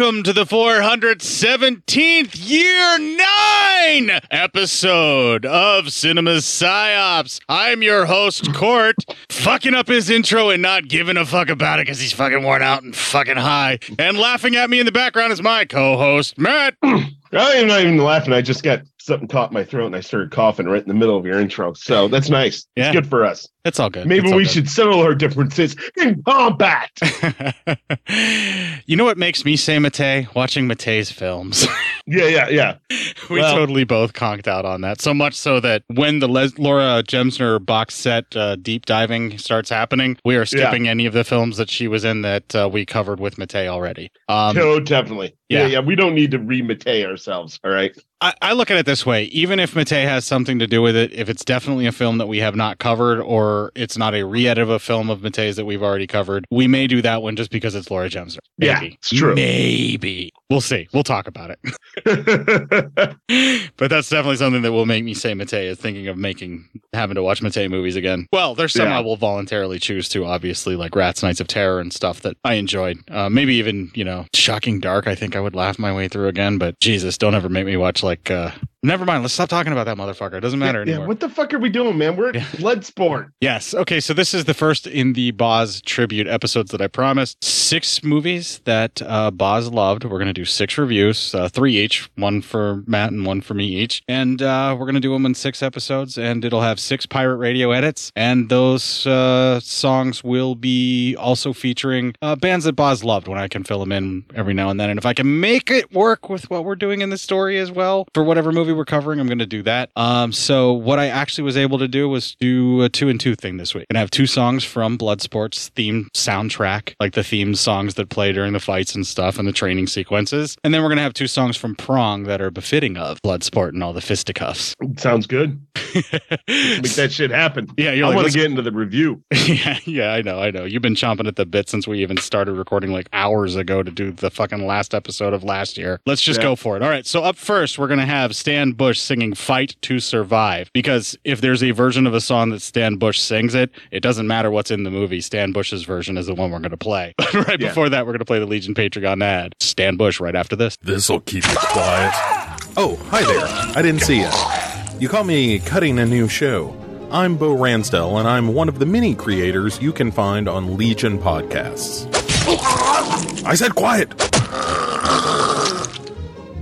Welcome to the 417th year 9 episode of Cinema Psyops. I'm your host, Court, fucking up his intro and not giving a fuck about it because he's fucking worn out and fucking high. And laughing at me in the background is my co-host, Matt. I'm not even laughing. I just got something caught in my throat and I started coughing right in the middle of your intro. So that's nice. Yeah. It's good for us. That's all good. Maybe we should settle our differences in combat. You know what makes me say Matei? Watching Matei's films. Yeah. We totally both conked out on that. So much so that when the Laura Gemser box set deep diving starts happening, we are skipping any of the films that she was in that we covered with Matei already. No, definitely. Yeah. We don't need to re-Matei ourselves. All right. I look at it this way. Even if Matei has something to do with it, if it's definitely a film that we have not covered or it's not a re-edit of a film of Matei's that we've already covered, we may do that one just because it's Laura Gemser. Maybe. Yeah, it's true. Maybe. We'll see. We'll talk about it. But that's definitely something that will make me say Matei is thinking of having to watch Matei movies again. Well, there's some I will voluntarily choose to, obviously, like Rats, Nights of Terror and stuff that I enjoyed. Maybe even, Shocking Dark, I think I would laugh my way through again, but Jesus, don't ever make me watch like... Never mind. Let's stop talking about that motherfucker. It doesn't matter anymore. What the fuck are we doing, man? We're at Bloodsport. Yes. Okay. So this is the first in the Boz tribute episodes that I promised. 6 movies that Boz loved. We're going to do 6 reviews, 3 each, one for Matt and one for me each. And we're going to do them in 6 episodes, and it'll have 6 pirate radio edits. And those songs will be also featuring bands that Boz loved when I can fill them in every now and then. And if I can make it work with what we're doing in the story as well for whatever movie we're covering, I'm going to do that. So what I actually was able to do was do a 2 and 2 thing this week and have 2 songs from Bloodsport's theme soundtrack, like the theme songs that play during the fights and stuff and the training sequences. And then we're going to have 2 songs from Prong that are befitting of Bloodsport and all the fisticuffs. Sounds good. Make that shit happen. Yeah, I want to get into the review. Yeah, I know. You've been chomping at the bit since we even started recording like hours ago to do the fucking last episode of last year. Let's just go for it. All right. So up first, we're going to have Stan Bush singing Fight to Survive, because if there's a version of a song that Stan Bush sings it doesn't matter what's in the movie. Stan Bush's version is the one we're going to play. But before that, we're going to play the Legion Patreon ad. Stan Bush right after this. This'll keep it quiet. Oh, hi there. I didn't see you. You caught me cutting a new show. I'm Bo Ransdell, and I'm one of the many creators you can find on Legion Podcasts. I said quiet!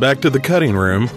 back to the cutting room.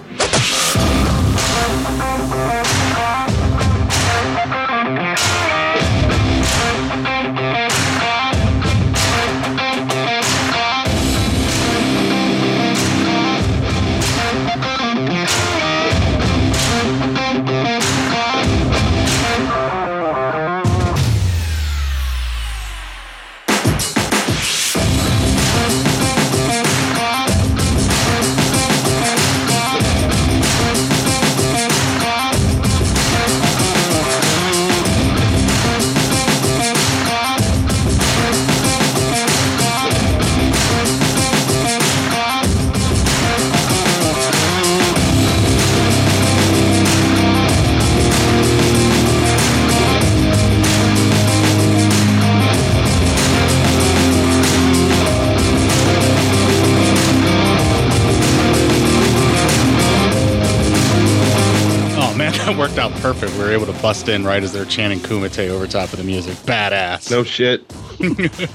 Perfect. We were able to bust in right as they're chanting Kumite over top of the music. Badass. No shit.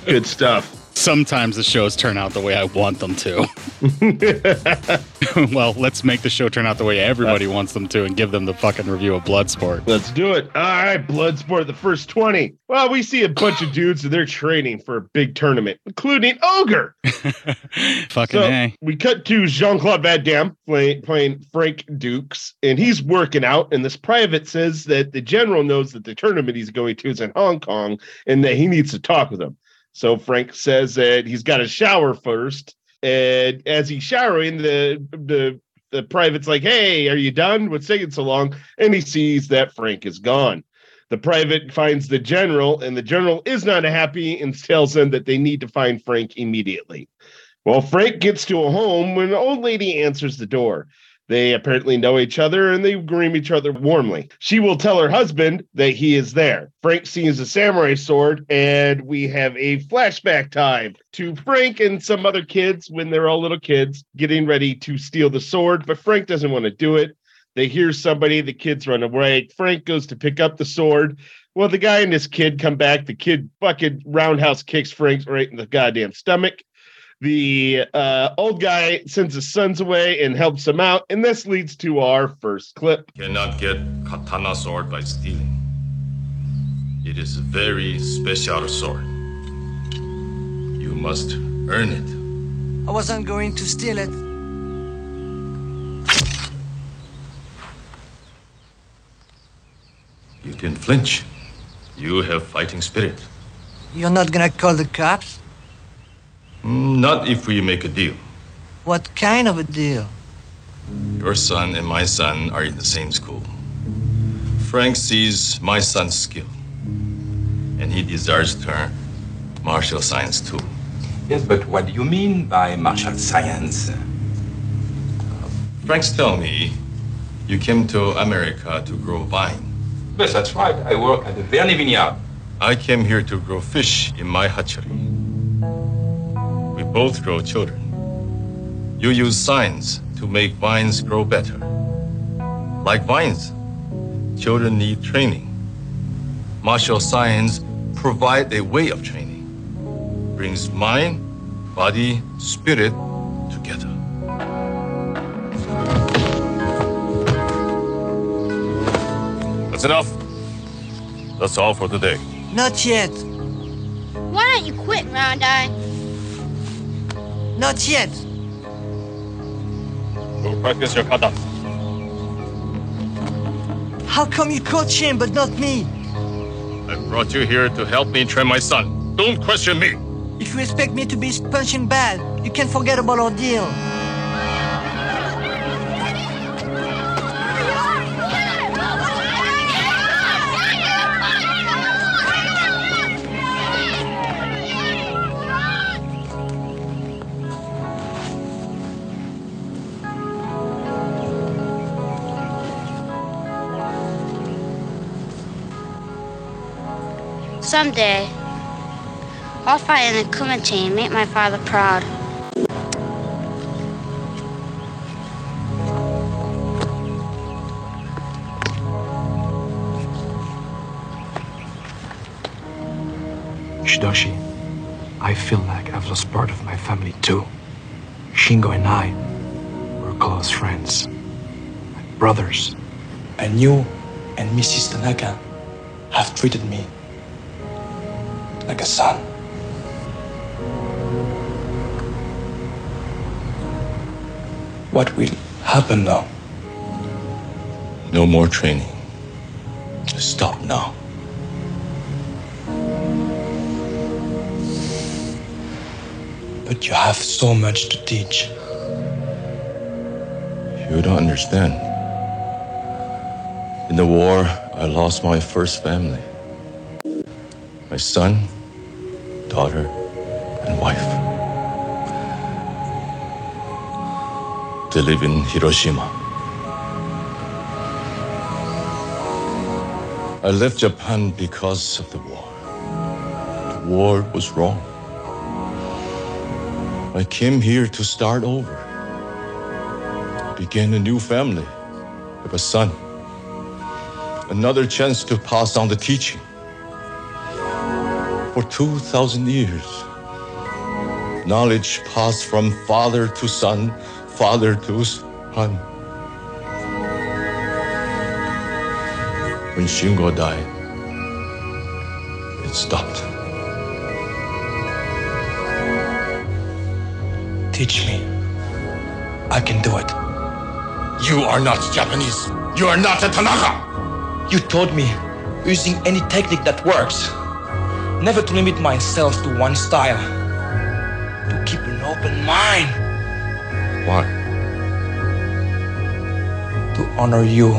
Good stuff. sometimes the shows turn out the way I want them to. Well, let's make the show turn out the way everybody wants them to and give them the fucking review of Bloodsport. Let's do it. All right, Bloodsport, the first 20. Well, we see a bunch of dudes and they're training for a big tournament, including Ogre. Fucking A. So we cut to Jean-Claude Van Damme playing Frank Dux, and he's working out, and this private says that the general knows that the tournament he's going to is in Hong Kong and that he needs to talk with him. So Frank says that he's got to shower first. And as he's showering, the private's like, "Hey, are you done? What's taking so long?" And he sees that Frank is gone. The private finds the general, and the general is not happy and tells them that they need to find Frank immediately. Well, Frank gets to a home when an old lady answers the door. They apparently know each other, and they greet each other warmly. She will tell her husband that he is there. Frank sees a samurai sword, and we have a flashback time to Frank and some other kids when they're all little kids getting ready to steal the sword, but Frank doesn't want to do it. They hear somebody, the kids run away. Frank goes to pick up the sword. Well, the guy and his kid come back. The kid fucking roundhouse kicks Frank right in the goddamn stomach. The old guy sends his sons away and helps him out, and this leads to our first clip. Cannot get katana sword by stealing. It is a very special sword. You must earn it. I wasn't going to steal it. You didn't flinch. You have fighting spirit. You're not gonna call the cops? Not if we make a deal. What kind of a deal? Your son and my son are in the same school. Frank sees my son's skill, and he desires to learn martial science too. Yes, but what do you mean by martial science? Frank's telling me you came to America to grow vine. Yes, that's right. I work at the Verne Vineyard. I came here to grow fish in my hatchery. Both grow children. You use science to make vines grow better. Like vines, children need training. Martial science provides a way of training. Brings mind, body, spirit together. That's enough. That's all for today. Not yet. Why don't you quit, Round Eye? Not yet. Go practice your kata. How come you coach him but not me? I brought you here to help me train my son. Don't question me. If you expect me to be punching bad, you can forget about our deal. Someday, I'll fight in the Kumite and make my father proud. Shidoshi, I feel like I've lost part of my family too. Shingo and I were close friends, like brothers. And you and Mrs. Tanaka have treated me like a son. What will happen now? No more training. Stop now. But you have so much to teach. You don't understand. In the war, I lost my first family. My son, daughter, and wife. They live in Hiroshima. I left Japan because of the war. The war was wrong. I came here to start over. Begin a new family. I have a son. Another chance to pass on the teaching. For 2,000 years, knowledge passed from father to son, father to son. When Shingo died, it stopped. Teach me. I can do it. You are not Japanese. You are not a Tanaka. You told me using any technique that works. Never to limit myself to one style. To keep an open mind. Why? To honor you,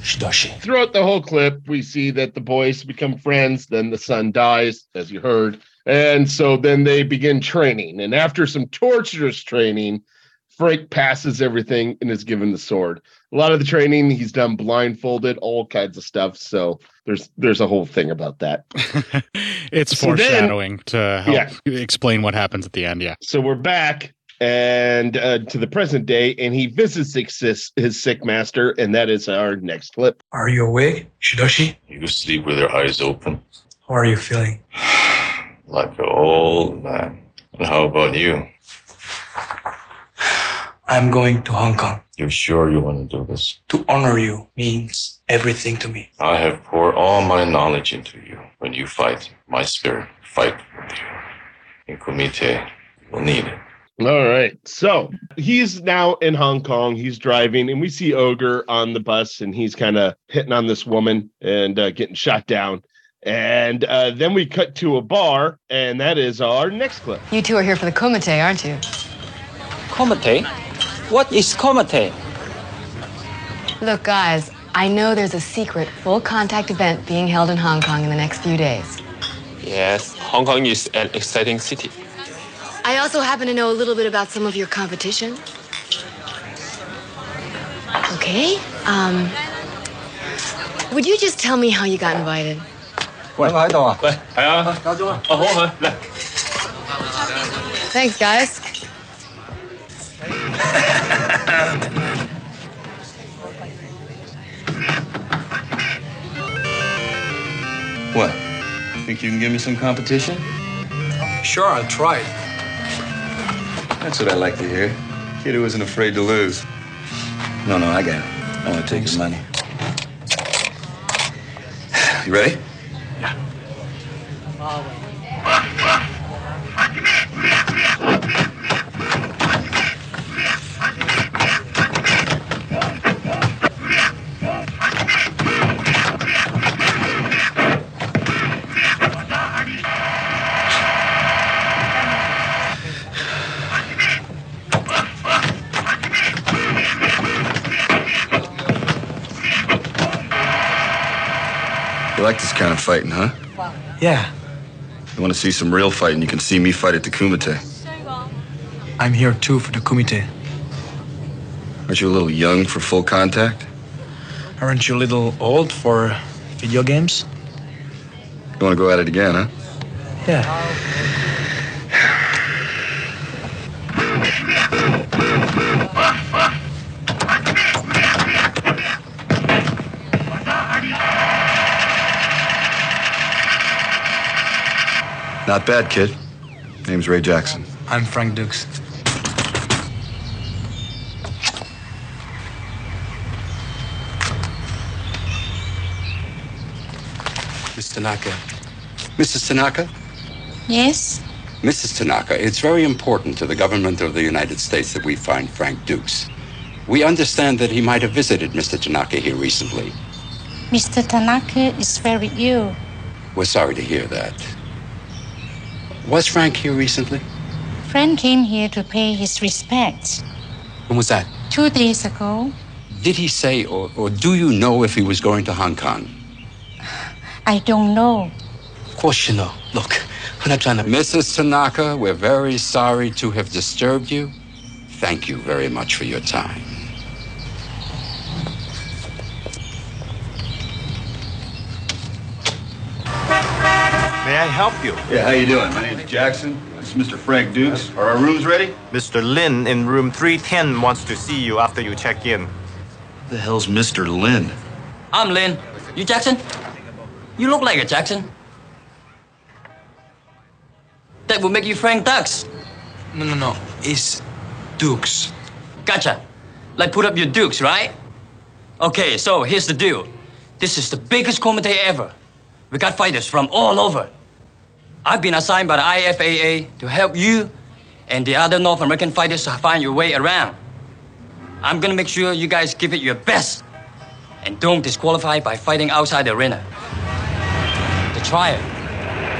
Shidoshi. Throughout the whole clip, we see that the boys become friends, then the son dies, as you heard. And so then they begin training. And after some torturous training, Frank passes everything and is given the sword. A lot of the training he's done blindfolded, all kinds of stuff. So there's a whole thing about that. It's so foreshadowing then, to help explain what happens at the end. Yeah. So we're back and to the present day, and he visits his sick master, and that is our next clip. Are you awake, Shidoshi? You sleep with your eyes open. How are you feeling? Like an old man. And how about you? I'm going to Hong Kong. You're sure you want to do this? To honor you means everything to me. I have poured all my knowledge into you. When you fight, my spirit fight with you. In Kumite, we'll need it. All right. So he's now in Hong Kong. He's driving, and we see Ogre on the bus, and he's kind of hitting on this woman and getting shot down. And then we cut to a bar, and that is our next clip. You two are here for the Kumite, aren't you? Kumite? What is Kumite? Look, guys, I know there's a secret full-contact event being held in Hong Kong in the next few days. Yes, Hong Kong is an exciting city. I also happen to know a little bit about some of your competition. Okay, would you just tell me how you got invited? Thanks, guys. What? Think you can give me some competition? Sure, I'll try it. That's what I like to hear. Kid who isn't afraid to lose. No, I got it. I want to take your money. You ready? Yeah. You like this kind of fighting, huh? Yeah. You want to see some real fighting, you can see me fight at the Kumite. I'm here, too, for the Kumite. Aren't you a little young for full contact? Aren't you a little old for video games? You want to go at it again, huh? Yeah. Not bad, kid. Name's Ray Jackson. I'm Frank Dux. Miss Tanaka. Mrs. Tanaka? Yes? Mrs. Tanaka, it's very important to the government of the United States that we find Frank Dux. We understand that he might have visited Mr. Tanaka here recently. Mr. Tanaka is very ill. We're sorry to hear that. Was Frank here recently? Frank came here to pay his respects. When was that? 2 days ago. Did he say, or do you know if he was going to Hong Kong? I don't know. Of course you know. Look, we're not trying to... Mrs. Tanaka, we're very sorry to have disturbed you. Thank you very much for your time. May I help you? Yeah, how you doing? My name is Jackson. This is Mr. Frank Dux. Are our rooms ready? Mr. Lin in room 310 wants to see you after you check in. Who the hell's Mr. Lin? I'm Lin. You Jackson? You look like a Jackson. That will make you Frank Dux. No. It's Dukes. Gotcha. Like put up your dukes, right? Okay, so here's the deal. This is the biggest Kumite ever. We got fighters from all over. I've been assigned by the IFAA to help you and the other North American fighters to find your way around. I'm gonna make sure you guys give it your best and don't disqualify by fighting outside the arena. The triad,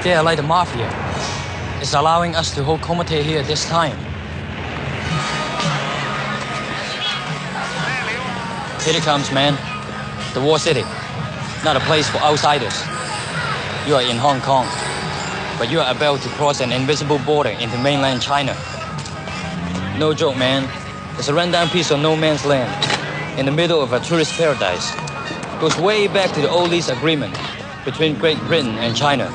they are like the mafia. It's allowing us to hold Kumite here this time. Here it comes, man. The war city, not a place for outsiders. You are in Hong Kong, but you are about to cross an invisible border into mainland China. No joke, man. It's a rundown piece of no man's land in the middle of a tourist paradise. It goes way back to the old lease agreement between Great Britain and China.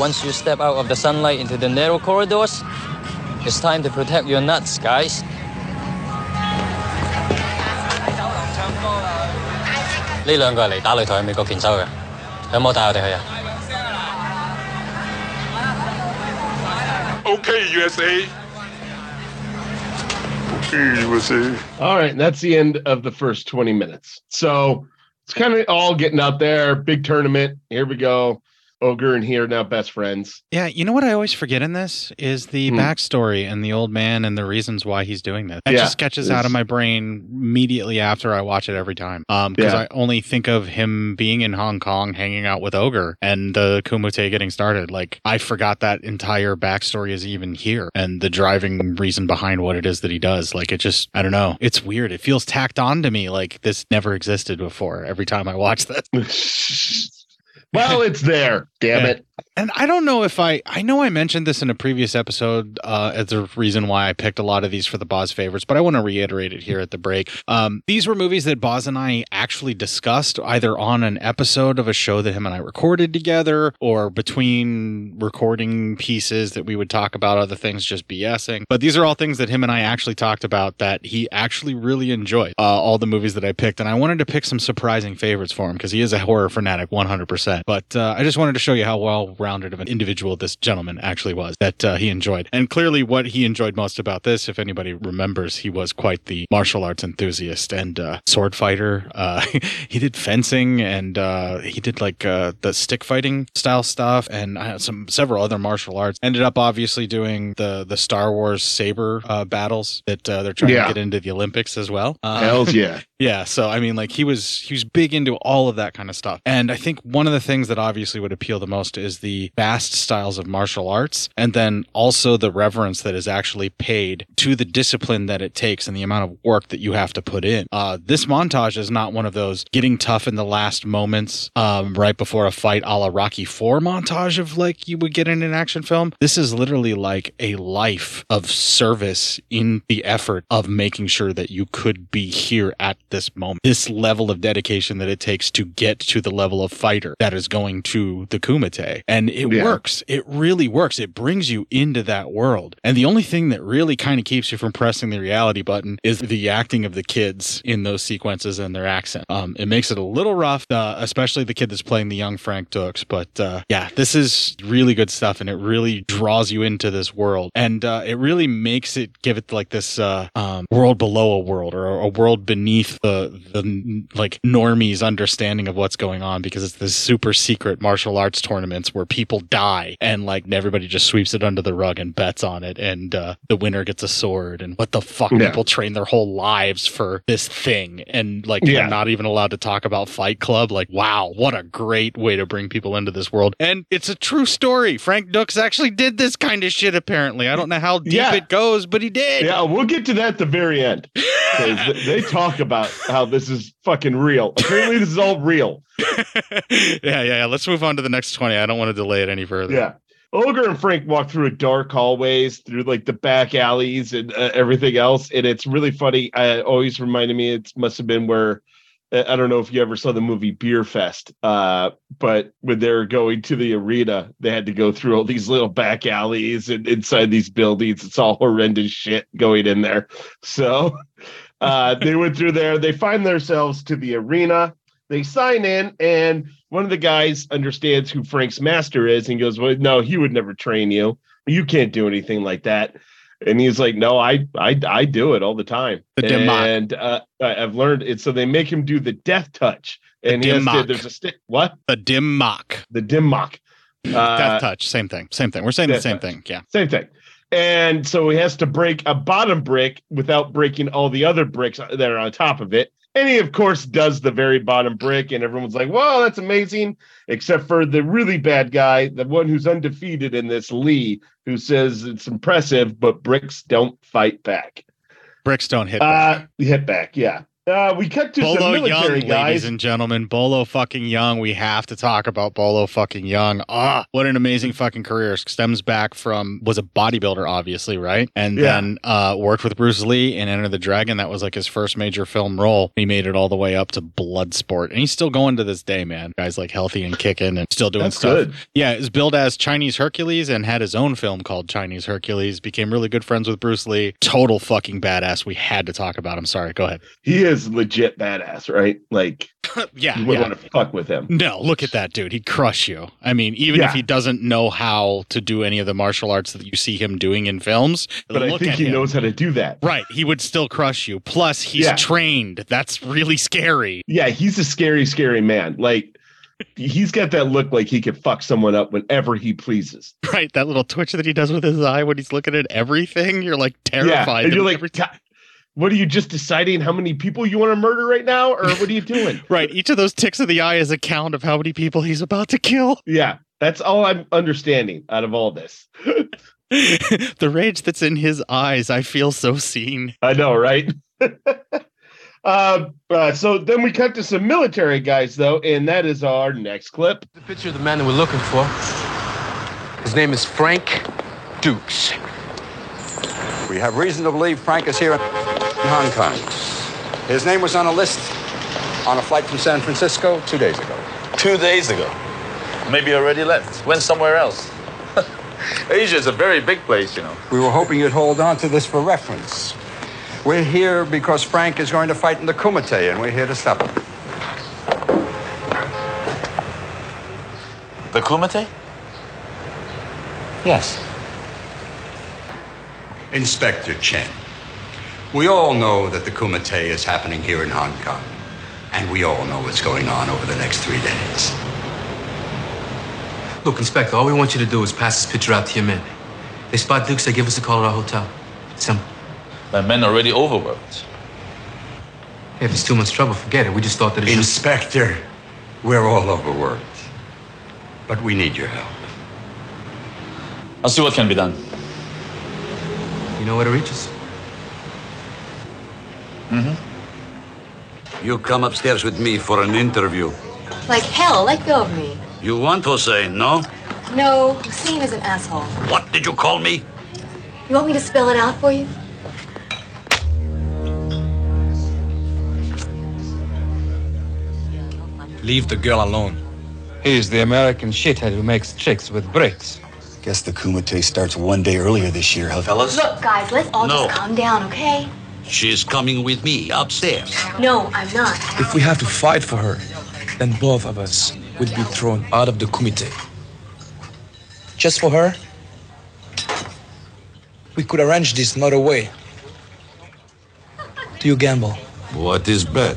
Once you step out of the sunlight into the narrow corridors, it's time to protect your nuts, guys. These 2 個係嚟打擂台去美國練手嘅，有冇帶我哋去啊 ？Okay, USA. Okay, USA. All right, that's the end of the first 20 minutes. So it's kind of all getting out there. Big tournament. Here we go. Ogre and he are now best friends. Yeah, you know what I always forget in this is the backstory and the old man and the reasons why he's doing this. It just catches out of my brain immediately after I watch it every time. Because I only think of him being in Hong Kong, hanging out with Ogre and the Kumite getting started. Like, I forgot that entire backstory is even here and the driving reason behind what it is that he does. Like, it just, I don't know. It's weird. It feels tacked on to me. Like, this never existed before every time I watch this. Well, it's there. Damn it. And I don't know if I know I mentioned this in a previous episode as the reason why I picked a lot of these for the Boz favorites, but I want to reiterate it here at the break. These were movies that Boz and I actually discussed either on an episode of a show that him and I recorded together or between recording pieces that we would talk about other things, just BSing. But these are all things that him and I actually talked about that he actually really enjoyed, all the movies that I picked. And I wanted to pick some surprising favorites for him because he is a horror fanatic, 100%. But I just wanted to show you how well-rounded of an individual this gentleman actually was that he enjoyed. And clearly what he enjoyed most about this, if anybody remembers, he was quite the martial arts enthusiast and sword fighter. He did fencing and he did the stick fighting style stuff and several other martial arts. Ended up obviously doing the Star Wars saber battles that they're trying to get into the Olympics as well. Hells yeah. Yeah. So, I mean, he was big into all of that kind of stuff. And I think one of the things that obviously would appeal the most is the vast styles of martial arts and then also the reverence that is actually paid to the discipline that it takes and the amount of work that you have to put in. This montage is not one of those getting tough in the last moments right before a fight a la Rocky IV montage of like you would get in an action film. This is literally like a life of service in the effort of making sure that you could be here at this moment. This level of dedication that it takes to get to the level of fighter that is going to the Kumite. And it works. It really works. It brings you into that world. And the only thing that really kind of keeps you from pressing the reality button is the acting of the kids in those sequences and their accent. It makes it a little rough, especially the kid that's playing the young Frank Dux. But this is really good stuff and it really draws you into this world. And it really makes it give it like this world below a world or a world beneath the like normies understanding of what's going on because it's this super secret martial arts tournaments where people die and like everybody just sweeps it under the rug and bets on it and the winner gets a sword and what the fuck people train their whole lives for this thing and like they're not even allowed to talk about Fight Club. Like, wow, what a great way to bring people into this world. And it's a true story. Frank Dux actually did this kind of shit apparently. I don't know how deep it goes, but he did. Yeah, we'll get to that at the very end. They talk about how this is fucking real. Apparently this is all real. Yeah. Let's move on to the next 20. I don't want to delay it any further. Yeah. Ogre and Frank walk through dark hallways, through like the back alleys and everything else. And it's really funny. It always reminded me, it must have been where, I don't know if you ever saw the movie Beer Fest, but when they were going to the arena, they had to go through all these little back alleys and inside these buildings. It's all horrendous shit going in there. So they went through there. They find themselves to the arena. They sign in, and one of the guys understands who Frank's master is and goes, well, no, he would never train you. you can't do anything like that. And he's like, no, I do it all the time. And I've learned it. So they make him do the death touch. And he has to, there's a stick. What? The dim mock. The dim mock. Death touch. Same thing. Same thing. We're saying the same thing. Yeah. Same thing. And so he has to break a bottom brick without breaking all the other bricks that are on top of it. And he, of course, does the very bottom brick. And everyone's like, whoa, that's amazing. Except for the really bad guy, the one who's undefeated in this, Lee, who says it's impressive, but bricks don't fight back. Bricks don't hit back. Hit back, yeah. We cut to Bolo some military Yeung, guys. Ladies and gentlemen, Bolo fucking Yeung. We have to talk about Bolo fucking Yeung. Ah, what an amazing fucking career. Stems back from, was a bodybuilder, obviously, right? And then worked with Bruce Lee in Enter the Dragon. That was like his first major film role. He made it all the way up to Bloodsport. And he's still going to this day, man. Guys like healthy and kicking and still doing stuff. Good. Yeah, it was billed as Chinese Hercules and had his own film called Chinese Hercules. Became really good friends with Bruce Lee. Total fucking badass. We had to talk about him. Sorry, go ahead. He is legit badass, right? Like you wouldn't want to fuck with him. No, look at that dude. He'd crush you. I mean, even if he doesn't know how to do any of the martial arts that you see him doing in films, but I think he knows how to do that, right? He would still crush you. Plus he's trained. That's really scary. Yeah, he's a scary man. Like he's got that look like he could fuck someone up whenever he pleases. Right, that little twitch that he does with his eye when he's looking at everything. You're like terrified. And you're like, what are you just deciding how many people you want to murder right now? Or what are you doing? Right. Each of those ticks of the eye is a count of how many people he's about to kill. Yeah. That's all I'm understanding out of all this. The rage that's in his eyes. I feel so seen. I know, right? So then we cut to some military guys, though. And that is our next clip. The picture of the man that we're looking for. His name is Frank Dux. We have reason to believe Frank is here in Hong Kong. His name was on a list on a flight from San Francisco 2 days ago. 2 days ago? Maybe already left. Went somewhere else. Asia is a very big place, you know. We were hoping you'd hold on to this for reference. We're here because Frank is going to fight in the Kumite, and we're here to stop him. The Kumite? Yes. Inspector Chen, we all know that the Kumite is happening here in Hong Kong, and we all know what's going on over the next 3 days. Look, Inspector, all we want you to do is pass this picture out to your men. They spot Dukes, they give us a call at our hotel. Simple. My men are already overworked. If it's too much trouble, forget it. We just thought that it was Inspector, we're all overworked, but we need your help. I'll see what can be done. You know where to reach us? Mm-hmm. You come upstairs with me for an interview. Like hell, let go of me. You want Hossein, no? No, Hossein is an asshole. What did you call me? You want me to spell it out for you? Leave the girl alone. He's the American shithead who makes tricks with bricks. Guess the Kumite starts one day earlier this year, huh, fellas? Look, guys, let's all just calm down, okay? She's coming with me upstairs. No, I'm not. If we have to fight for her, then both of us will be thrown out of the Kumite. Just for her? We could arrange this another way. Do you gamble? What is bet?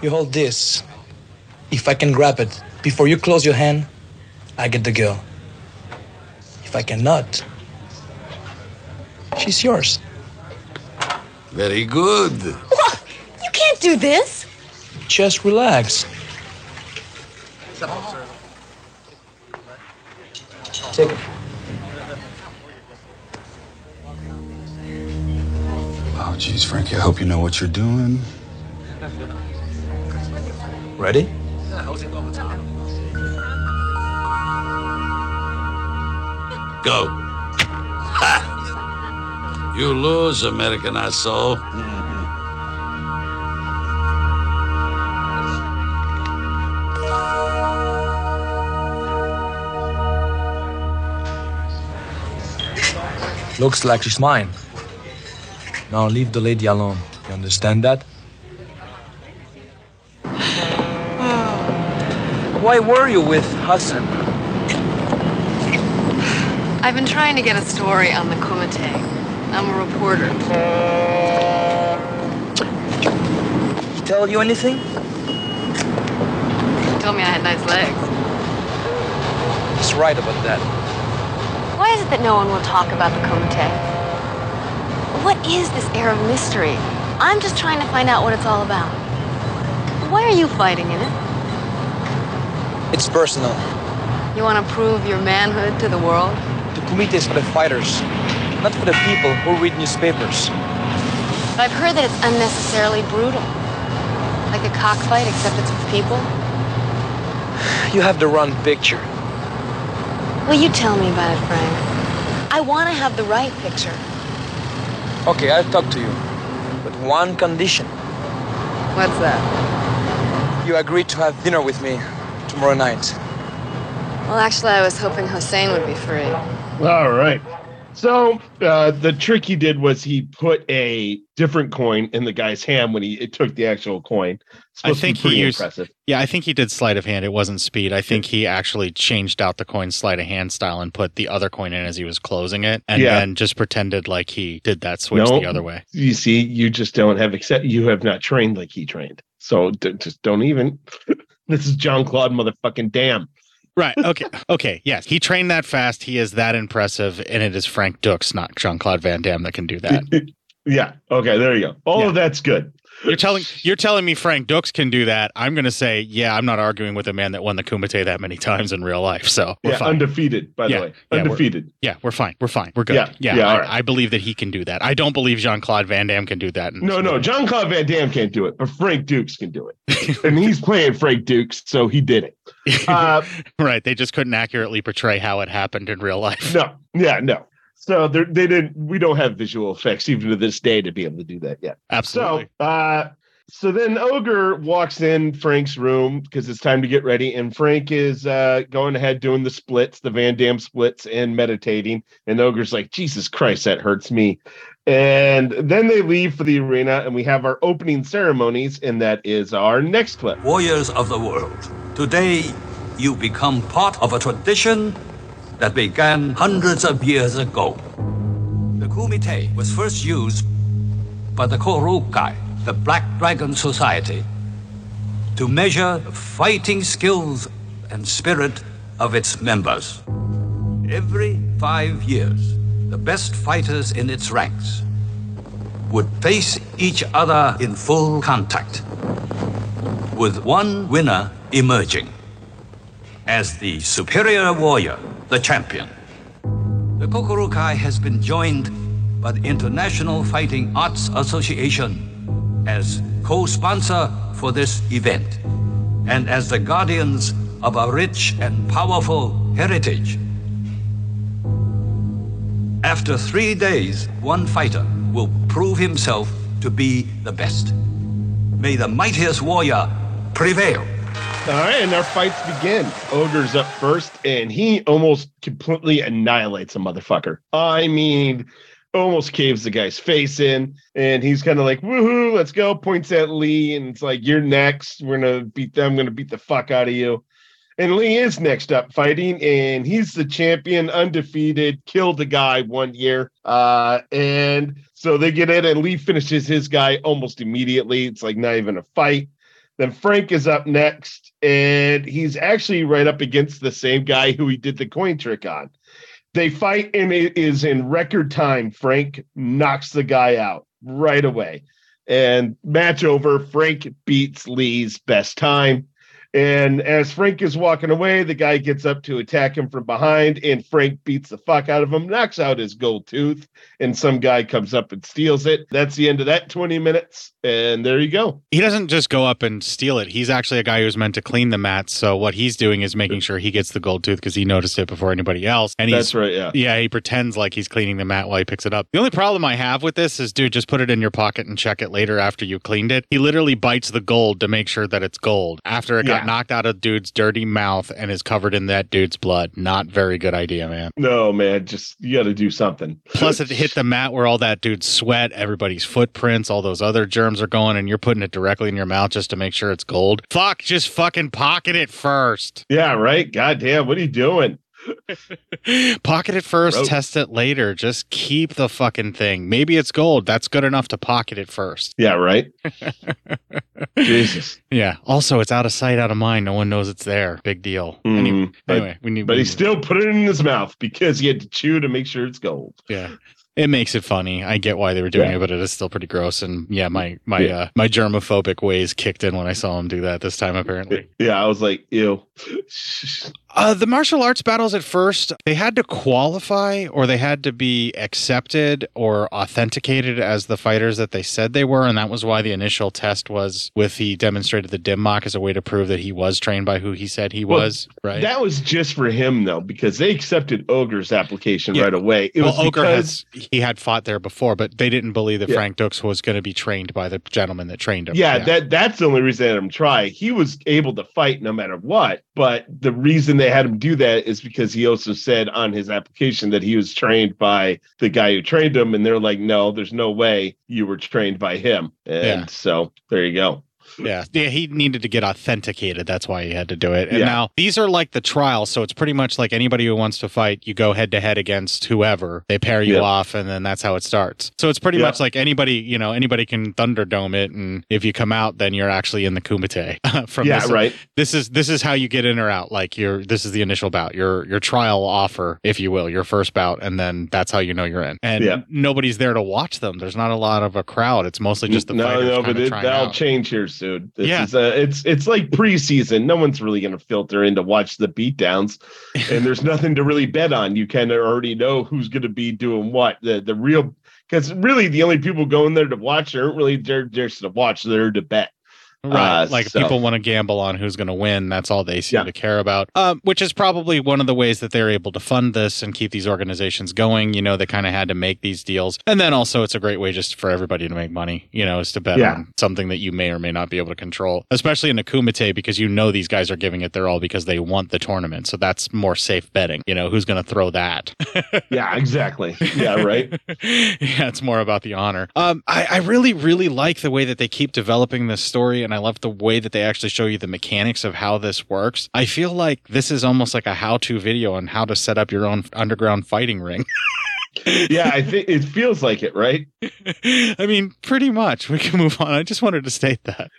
You hold this. If I can grab it before you close your hand, I get the girl. If I cannot, she's yours. Very good. What? You can't do this. Just relax. Take it. Oh, geez, Frankie, I hope you know what you're doing. Ready? Go. Ha! You lose, American asshole. Looks like she's mine. Now leave the lady alone. You understand that? Why were you with Hassan? I've been trying to get a story on the Kumite. I'm a reporter. Did he tell you anything? He told me I had nice legs. He's right about that. Why is it that no one will talk about the Kumite? What is this air of mystery? I'm just trying to find out what it's all about. Why are you fighting in it? It's personal. You want to prove your manhood to the world? The Kumite is for the fighters, not for the people who read newspapers. But I've heard that it's unnecessarily brutal. Like a cockfight, except it's with people. You have the wrong picture. Well, you tell me about it, Frank. I want to have the right picture. Okay, I'll talk to you. But one condition. What's that? You agreed to have dinner with me tomorrow night. Well, actually, I was hoping Hossein would be free. All right. So the trick he did was he put a different coin in the guy's hand when it took the actual coin. I think he used, impressive. Yeah, I think he did sleight of hand. It wasn't speed. I think he actually changed out the coin sleight of hand style and put the other coin in as he was closing it, and then just pretended like he did that switch the other way. You see, you just don't have you have not trained like he trained. So just don't even. This is Jean-Claude motherfucking Dam. Right. Okay. Okay. Yes. He trained that fast. He is that impressive. And it is Frank Dux, not Jean-Claude Van Damme, that can do that. Yeah. Okay. There you go. All of that's good. You're telling me Frank Dux can do that. I'm going to say, I'm not arguing with a man that won the Kumite that many times in real life. So we're fine. Undefeated, by the way. Undefeated. We're fine. We're fine. We're good. Right. I believe that he can do that. I don't believe Jean-Claude Van Damme can do that. No, Jean-Claude Van Damme can't do it, but Frank Dux can do it. And he's playing Frank Dux, so he did it. Right. They just couldn't accurately portray how it happened in real life. No. Yeah, no. So they didn't. We don't have visual effects even to this day to be able to do that yet. Absolutely. So then Ogre walks in Frank's room because it's time to get ready, and Frank is going ahead doing the splits, the Van Damme splits, and meditating. And Ogre's like, Jesus Christ, that hurts me. And then they leave for the arena, and we have our opening ceremonies, and that is our next clip. Warriors of the world, today you become part of a tradition that began hundreds of years ago. The Kumite was first used by the Kokorukai, the Black Dragon Society, to measure the fighting skills and spirit of its members. Every 5 years, the best fighters in its ranks would face each other in full contact, with one winner emerging as the superior warrior, the champion. The Kokorukai has been joined by the International Fighting Arts Association as co-sponsor for this event, and as the guardians of a rich and powerful heritage. After 3 days, one fighter will prove himself to be the best. May the mightiest warrior prevail. All right, and our fights begin. Ogre's up first, and he almost completely annihilates a motherfucker. I mean, almost caves the guy's face in, and he's kind of like, woohoo, let's go, points at Lee, and it's like, you're next. We're going to beat them. I'm going to beat the fuck out of you. And Lee is next up fighting, and he's the champion, undefeated, killed the guy 1 year. And so they get in, and Lee finishes his guy almost immediately. It's like not even a fight. Then Frank is up next, and he's actually right up against the same guy who he did the coin trick on. They fight, and it is in record time. Frank knocks the guy out right away. And match over, Frank beats Lee's best time. And as Frank is walking away, the guy gets up to attack him from behind, and Frank beats the fuck out of him, knocks out his gold tooth, and some guy comes up and steals it. That's the end of that 20 minutes, and there you go. He doesn't just go up and steal it. He's actually a guy who's meant to clean the mat, so what he's doing is making sure he gets the gold tooth because he noticed it before anybody else. And that's right, yeah. Yeah, he pretends like he's cleaning the mat while he picks it up. The only problem I have with this is, dude, just put it in your pocket and check it later after you cleaned it. He literally bites the gold to make sure that it's gold after it got knocked out of dude's dirty mouth and is covered in that dude's blood. Not very good idea, man. No, man, just you got to do something. Plus it hit the mat where all that dude's sweat, everybody's footprints, all those other germs are going, and you're putting it directly in your mouth just to make sure it's gold. Fuck, just fucking pocket it first. Yeah, right. Goddamn, what are you doing? Pocket it first, test it later. Just keep the fucking thing. Maybe it's gold. That's good enough to pocket it first. Yeah, right? Jesus. Yeah. Also, it's out of sight, out of mind. No one knows it's there. Big deal. Mm-hmm. Anyway, but he still put it in his mouth because he had to chew to make sure it's gold. Yeah. It makes it funny. I get why they were doing it, but it is still pretty gross. And yeah, my germophobic ways kicked in when I saw him do that this time, apparently. Yeah, I was like, ew. The martial arts battles at first, they had to qualify, or they had to be accepted or authenticated as the fighters that they said they were. And that was why the initial test was with he demonstrated the dim mak as a way to prove that he was trained by who he said he was, right? That was just for him, though, because they accepted Ogre's application right away. It was Ogre because... He had fought there before, but they didn't believe that Frank Dux was going to be trained by the gentleman that trained him. Yeah, that's the only reason they had him try. He was able to fight no matter what, but the reason they had him do that is because he also said on his application that he was trained by the guy who trained him, and they're like, no, there's no way you were trained by him. And so there you go. Yeah, he needed to get authenticated. That's why he had to do it. And now these are like the trials. So it's pretty much like anybody who wants to fight, you go head to head against whoever. They pair you off, and then that's how it starts. So it's pretty much like anybody can Thunderdome it. And if you come out, then you're actually in the Kumite. This is how you get in or out. Like this is the initial bout, your trial offer, if you will, your first bout. And then that's how you know you're in. And nobody's there to watch them. There's not a lot of a crowd. It's mostly just the fighters. No, but that'll change here soon. Dude, it's like preseason. No one's really going to filter in to watch the beatdowns, and there's nothing to really bet on. You kind of already know who's going to be doing what. The real, because really the only people going there to watch aren't really there just to watch; they're to bet. Right, people want to gamble on who's going to win. That's all they seem to care about, which is probably one of the ways that they're able to fund this and keep these organizations going. You know, they kind of had to make these deals. And then also it's a great way just for everybody to make money, is to bet on something that you may or may not be able to control, especially in a Kumite, because these guys are giving it their all because they want the tournament. So that's more safe betting, who's going to throw that. Yeah, exactly. Yeah, right. Yeah, it's more about the honor. I really, really like the way that they keep developing this story, and I love the way that they actually show you the mechanics of how this works. I feel like this is almost like a how-to video on how to set up your own underground fighting ring. Yeah, I think it feels like it, right? I mean, pretty much. We can move on. I just wanted to state that.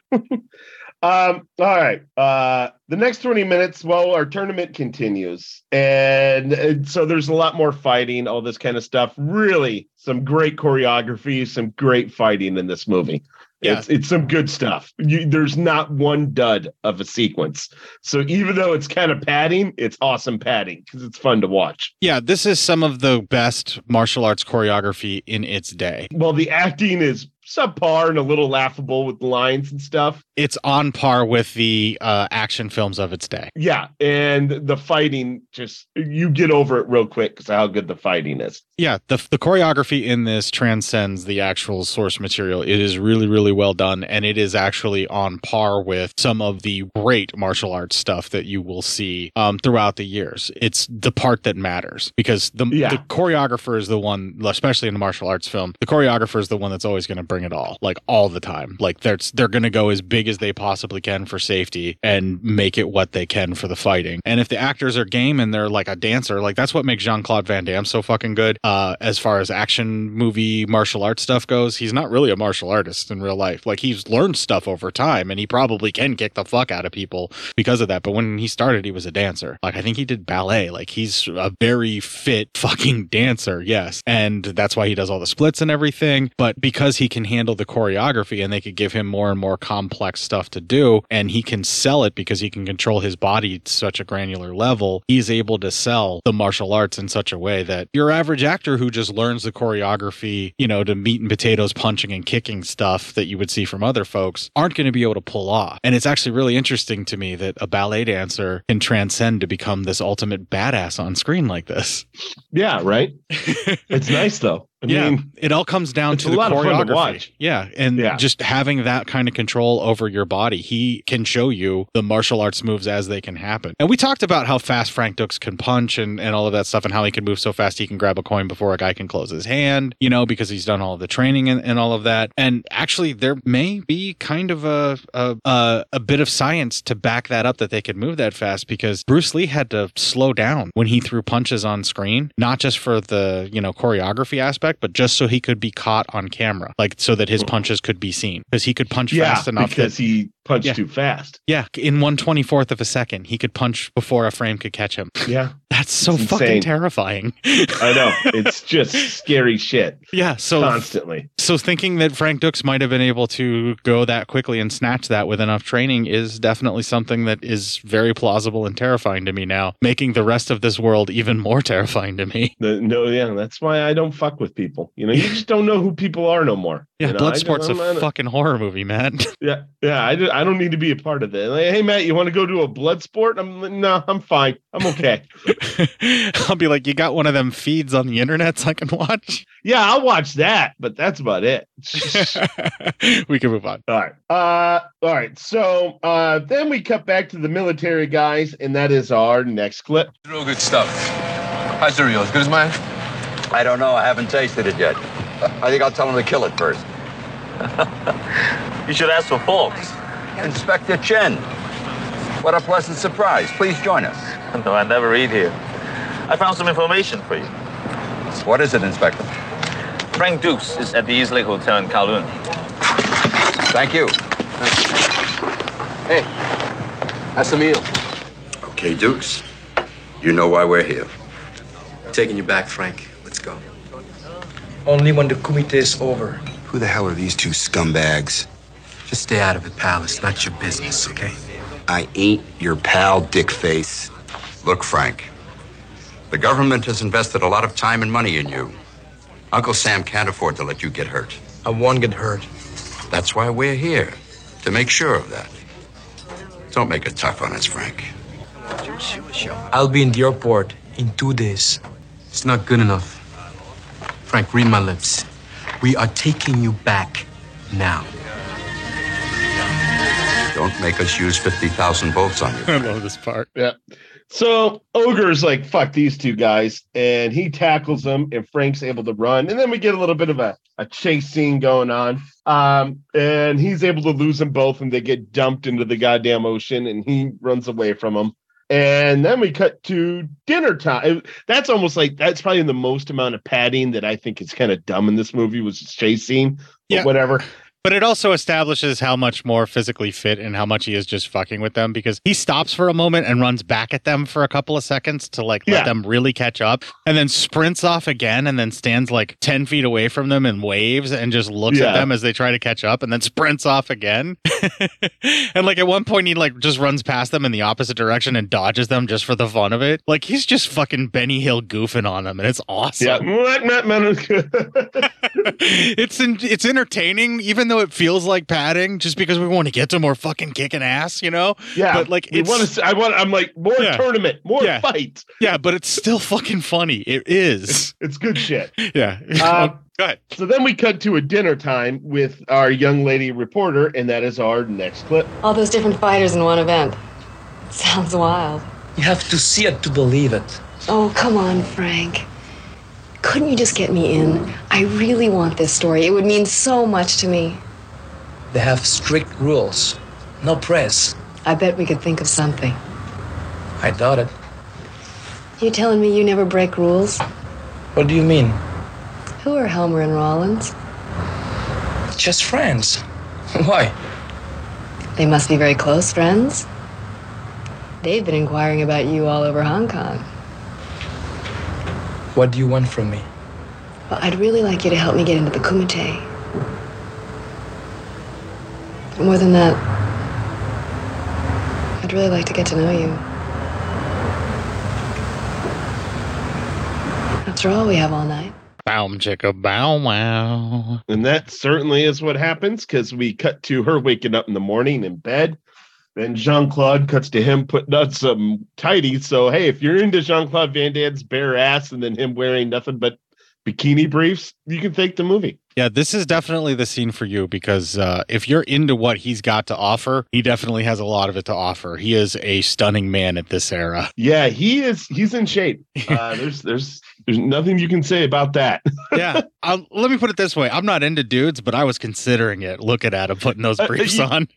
All right. The next 20 minutes, our tournament continues. And so there's a lot more fighting, all this kind of stuff. Really, some great choreography, some great fighting in this movie. Yeah. It's some good stuff. There's not one dud of a sequence. So even though it's kind of padding, it's awesome padding because it's fun to watch. Yeah, this is some of the best martial arts choreography in its day. Well, the acting is subpar and a little laughable with the lines and stuff. It's on par with the action films of its day. Yeah, and the fighting, just you get over it real quick because of how good the fighting is. Yeah, the choreography in this transcends the actual source material. It is really, really well done, and it is actually on par with some of the great martial arts stuff that you will see throughout the years. It's the part that matters, because the choreographer is the one, especially in the martial arts film, the choreographer is the one that's always going to bring it all, like all the time. Like they're going to go as big as they possibly can for safety and make it what they can for the fighting. And if the actors are game and they're like a dancer, like that's what makes Jean-Claude Van Damme so fucking good. As far as action movie martial arts stuff goes, he's not really a martial artist in real life. Like he's learned stuff over time and he probably can kick the fuck out of people because of that. But when he started, he was a dancer. Like I think he did ballet. Like he's a very fit fucking dancer. Yes. And that's why he does all the splits and everything. But because he can handle the choreography and they could give him more and more complex stuff to do, and he can sell it because he can control his body to such a granular level, he's able to sell the martial arts in such a way that your average actor who just learns the choreography, to meat and potatoes punching and kicking stuff that you would see from other folks aren't going to be able to pull off. And it's actually really interesting to me that a ballet dancer can transcend to become this ultimate badass on screen like this. Yeah, right? It's nice though. I mean, it all comes down to the choreography. Yeah. And just having that kind of control over your body. He can show you the martial arts moves as they can happen. And we talked about how fast Frank Dux can punch and all of that stuff, and how he can move so fast he can grab a coin before a guy can close his hand, you know, because he's done all of the training and all of that. And actually, there may be kind of a bit of science to back that up, that they could move that fast, because Bruce Lee had to slow down when he threw punches on screen, not just for the, you know, choreography aspect, but just so he could be caught on camera, like so that his punches could be seen, because he could punch fast enough because he punched too fast. Yeah, in 1/24th of a second, he could punch before a frame could catch him. Yeah, that's so fucking terrifying. I know, it's just scary shit. Yeah, so constantly. So thinking that Frank Dux might have been able to go that quickly and snatch that with enough training is definitely something that is very plausible and terrifying to me now, making the rest of this world even more terrifying to me. That's why I don't fuck with people. You know, you just don't know who people are no more. Yeah, you know, Bloodsport's a fucking horror movie, man. Yeah, I don't need to be a part of that. Like, hey, Matt, you want to go do a Bloodsport? I'm fine. I'm okay. I'll be like, you got one of them feeds on the internet I can watch? Yeah, I'll watch that, but that's about it. We can move on. All right. So then we cut back to the military guys, and that is our next clip. Real good stuff. How's the real? As good as mine? I don't know. I haven't tasted it yet. I think I'll tell them to kill it first. You should ask for forks. Inspector Chen. What a pleasant surprise. Please join us. No, I never eat here. I found some information for you. What is it, Inspector? Frank Dux is at the East Lake Hotel in Kowloon. Thank you. Hey, that's a meal. Okay, Dux. You know why we're here. Taking you back, Frank. Let's go. Only when the Kumite is over. Who the hell are these two scumbags? Just stay out of it, pal. It's not your business, okay? I ain't your pal, dickface. Look, Frank, the government has invested a lot of time and money in you. Uncle Sam can't afford to let you get hurt. I won't get hurt. That's why we're here, to make sure of that. Don't make it tough on us, Frank. I'll be in the airport in 2 days. It's not good enough. Frank, read my lips. We are taking you back now. Don't make us use 50,000 volts on you. I love this part. Yeah. So Ogre's like, fuck these two guys. And he tackles them, and Frank's able to run. And then we get a little bit of a chase scene going on. And he's able to lose them both, and they get dumped into the goddamn ocean, and he runs away from them. And then we cut to dinner time. That's almost like, that's probably the most amount of padding that I think is kind of dumb in this movie, was this chase scene, but whatever. But it also establishes how much more physically fit and how much he is just fucking with them, because he stops for a moment and runs back at them for a couple of seconds to let them really catch up, and then sprints off again, and then stands like 10 feet away from them and waves and just looks at them as they try to catch up, and then sprints off again. And like at one point he like just runs past them in the opposite direction and dodges them just for the fun of it. Like he's just fucking Benny Hill goofing on them, and it's awesome. Yeah. It's entertaining, even though it feels like padding, just because we want to get to more fucking kicking ass, you know? Yeah. But like, I'm like, more tournament, more fight. Yeah, but it's still fucking funny. It is. It's good shit. Yeah. Go ahead. So then we cut to a dinner time with our young lady reporter, and that is our next clip. All those different fighters in one event. Sounds wild. You have to see it to believe it. Oh, come on, Frank. Couldn't you just get me in? I really want this story. It would mean so much to me. They have strict rules. No press. I bet we could think of something. I doubt it. You telling me you never break rules? What do you mean? Who are Helmer and Rollins? Just friends. Why? They must be very close friends. They've been inquiring about you all over Hong Kong. What do you want from me? Well, I'd really like you to help me get into the Kumite. More than that, I'd really like to get to know you. After all, we have all night. Boom, chicka, bow, wow. And that certainly is what happens, because we cut to her waking up in the morning in bed. Then Jean-Claude cuts to him putting on some tidies. So, hey, if you're into Jean-Claude Van Damme's bare ass and then him wearing nothing but bikini briefs, you can fake the movie. Yeah, this is definitely the scene for you, because if you're into what he's got to offer, he definitely has a lot of it to offer. He is a stunning man at this era. Yeah, he is. He's in shape. There's nothing you can say about that. Yeah. Let me put it this way. I'm not into dudes, but I was considering it. Looking at him, putting those briefs on.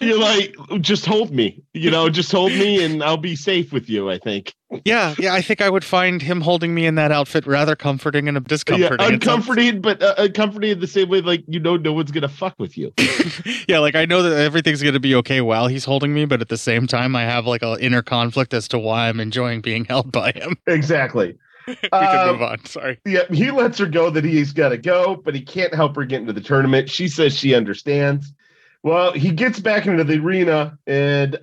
You're like, just hold me, just hold me and I'll be safe with you, I think. Yeah. I think I would find him holding me in that outfit rather comforting and discomforting. Yeah, uncomforting, but comforting in the same way, like, no one's going to fuck with you. Yeah. Like, I know that everything's going to be okay while he's holding me, but at the same time, I have like an inner conflict as to why I'm enjoying being held by him. Exactly. We can move on. Sorry. Yeah, he lets her go that he's got to go, but he can't help her get into the tournament. She says she understands. Well, he gets back into the arena, and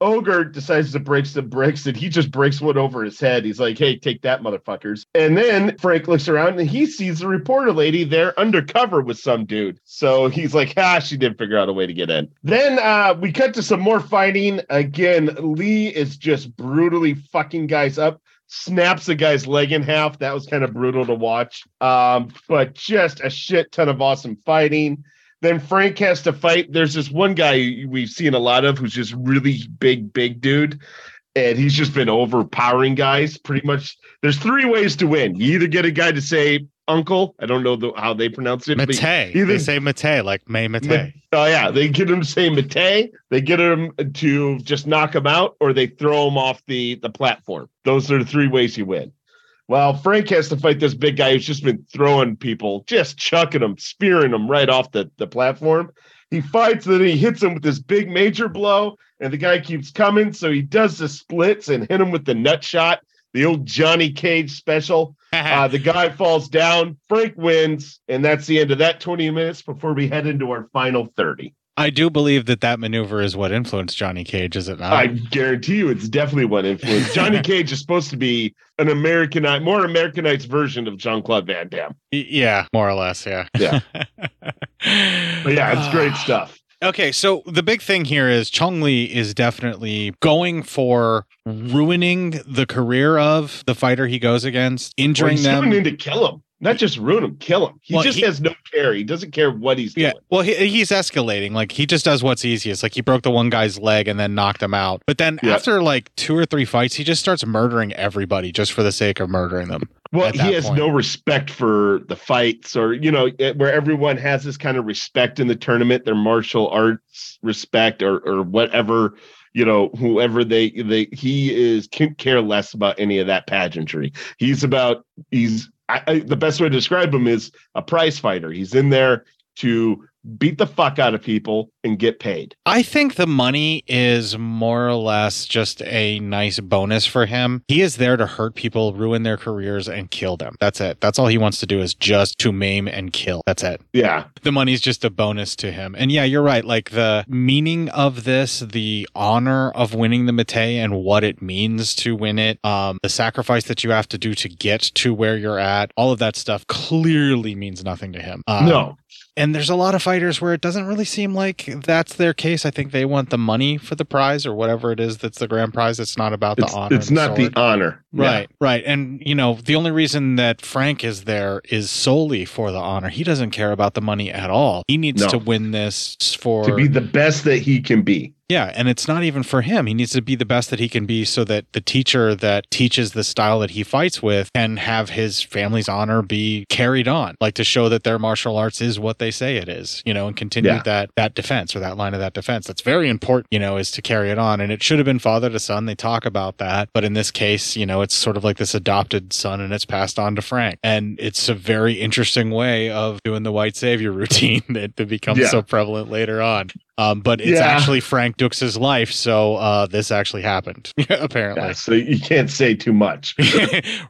Ogre decides to break some bricks, and he just breaks one over his head. He's like, hey, take that, motherfuckers. And then Frank looks around, and he sees the reporter lady there undercover with some dude. So he's like, she didn't figure out a way to get in. Then we cut to some more fighting. Again, Lee is just brutally fucking guys up. Snaps the guy's leg in half. That was kind of brutal to watch. But just a shit ton of awesome fighting. Then Frank has to fight. There's this one guy we've seen a lot of who's just really big dude. And he's just been overpowering guys pretty much. There's three ways to win. You either get a guy to say uncle. I don't know how they pronounce it. Matei. They say Matei, like May Matei. Oh, yeah. They get him to say Matei. They get him to just knock him out, or they throw him off the platform. Those are the three ways you win. Well, Frank has to fight this big guy who's just been throwing people, just chucking them, spearing them right off the platform. He fights, and then he hits him with this big major blow, and the guy keeps coming, so he does the splits and hit him with the nut shot. The old Johnny Cage special. The guy falls down. Frank wins. And that's the end of that 20 minutes before we head into our final 30. I do believe that maneuver is what influenced Johnny Cage, is it not? I guarantee you it's definitely what influenced. Johnny Cage is supposed to be an Americanized, more Americanized version of Jean-Claude Van Damme. Yeah, more or less, yeah. But yeah, it's great stuff. Okay, so the big thing here is Chong Li is definitely going for ruining the career of the fighter he goes against, injuring them. He's going to kill him. Not just ruin him, kill him. He has no care. He doesn't care what he's doing. Well, he's escalating. Like, he just does what's easiest. Like, he broke the one guy's leg and then knocked him out. But then after like 2 or 3 fights, he just starts murdering everybody just for the sake of murdering them. Well, he has no respect for the fights, or, where everyone has this kind of respect in the tournament, their martial arts respect or whatever. Whoever he is, can't care less about any of that pageantry. The best way to describe him is a prize fighter. He's in there to beat the fuck out of people and get paid. I think the money is more or less just a nice bonus for him. He is there to hurt people, ruin their careers, and kill them. That's it. That's all he wants to do, is just to maim and kill. That's it. Yeah. The money's just a bonus to him. And yeah, you're right. Like, the meaning of this, the honor of winning the Matei and what it means to win it, the sacrifice that you have to do to get to where you're at, all of that stuff clearly means nothing to him. No. And there's a lot of fighters where it doesn't really seem like that's their case. I think they want the money for the prize or whatever it is that's the grand prize. It's not about the honor. It's not the honor. Right, yeah. Right. And, the only reason that Frank is there is solely for the honor. He doesn't care about the money at all. He needs to win this to be the best that he can be. Yeah, and it's not even for him. He needs to be the best that he can be so that the teacher that teaches the style that he fights with can have his family's honor be carried on, like to show that their martial arts is what they say it is, and continue that defense, or that line of that defense. That's very important, is to carry it on. And it should have been father to son. They talk about that. But in this case, it's sort of like this adopted son, and it's passed on to Frank. And it's a very interesting way of doing the white savior routine that becomes so prevalent later on. But it's actually Frank Dux's life, so this actually happened, apparently. Yeah, so you can't say too much.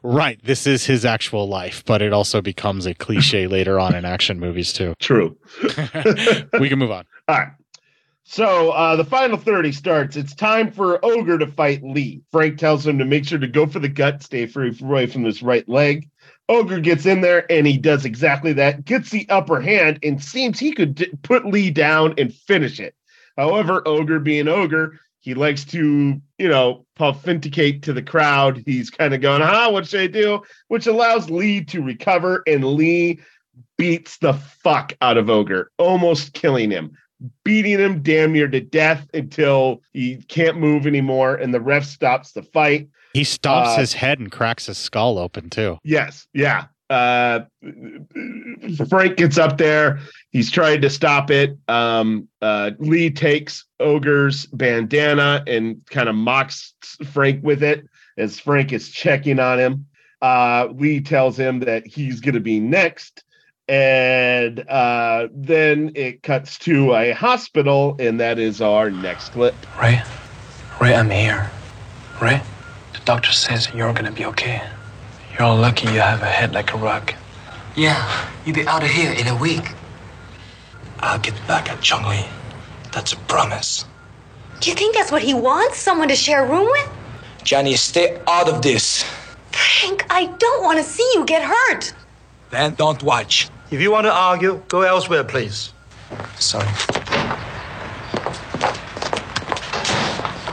Right. This is his actual life, but it also becomes a cliche later on in action movies, too. True. We can move on. All right. So the final 30 starts. It's time for Ogre to fight Lee. Frank tells him to make sure to go for the gut, stay free away from this right leg. Ogre gets in there, and he does exactly that, gets the upper hand, and seems he could put Lee down and finish it. However, Ogre being Ogre, He likes to, you know, pontificate to the crowd. He's kind of going, what should I do? Which allows Lee to recover, and Lee beats the fuck out of Ogre, almost killing him, beating him damn near to death until he can't move anymore, and the ref stops the fight. He stomps his head and cracks his skull open, too. Yes, yeah. Frank gets up there. He's trying to stop it. Lee takes Ogre's bandana and kind of mocks Frank with it as Frank is checking on him. Lee tells him that he's going to be next. And then it cuts to a hospital, and that is our next clip. Ray, I'm here. Ray, the doctor says you're going to be okay. You're lucky you have a head like a rock. Yeah, you'll be out of here in a week. I'll get back at Chong Li. That's a promise. Do you think that's what he wants? Someone to share a room with? Johnny, stay out of this. Frank, I don't want to see you get hurt. Then don't watch. If you want to argue, go elsewhere, please. Sorry.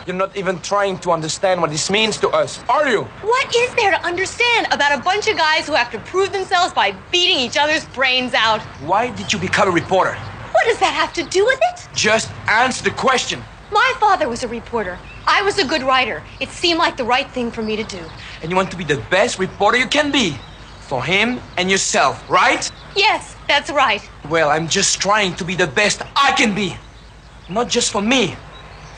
You're not even trying to understand what this means to us, are you? What is there to understand about a bunch of guys who have to prove themselves by beating each other's brains out? Why did you become a reporter? What does that have to do with it? Just answer the question. My father was a reporter. I was a good writer. It seemed like the right thing for me to do. And you want to be the best reporter you can be. For him and yourself, right? Yes, that's right. Well, I'm just trying to be the best I can be. Not just for me.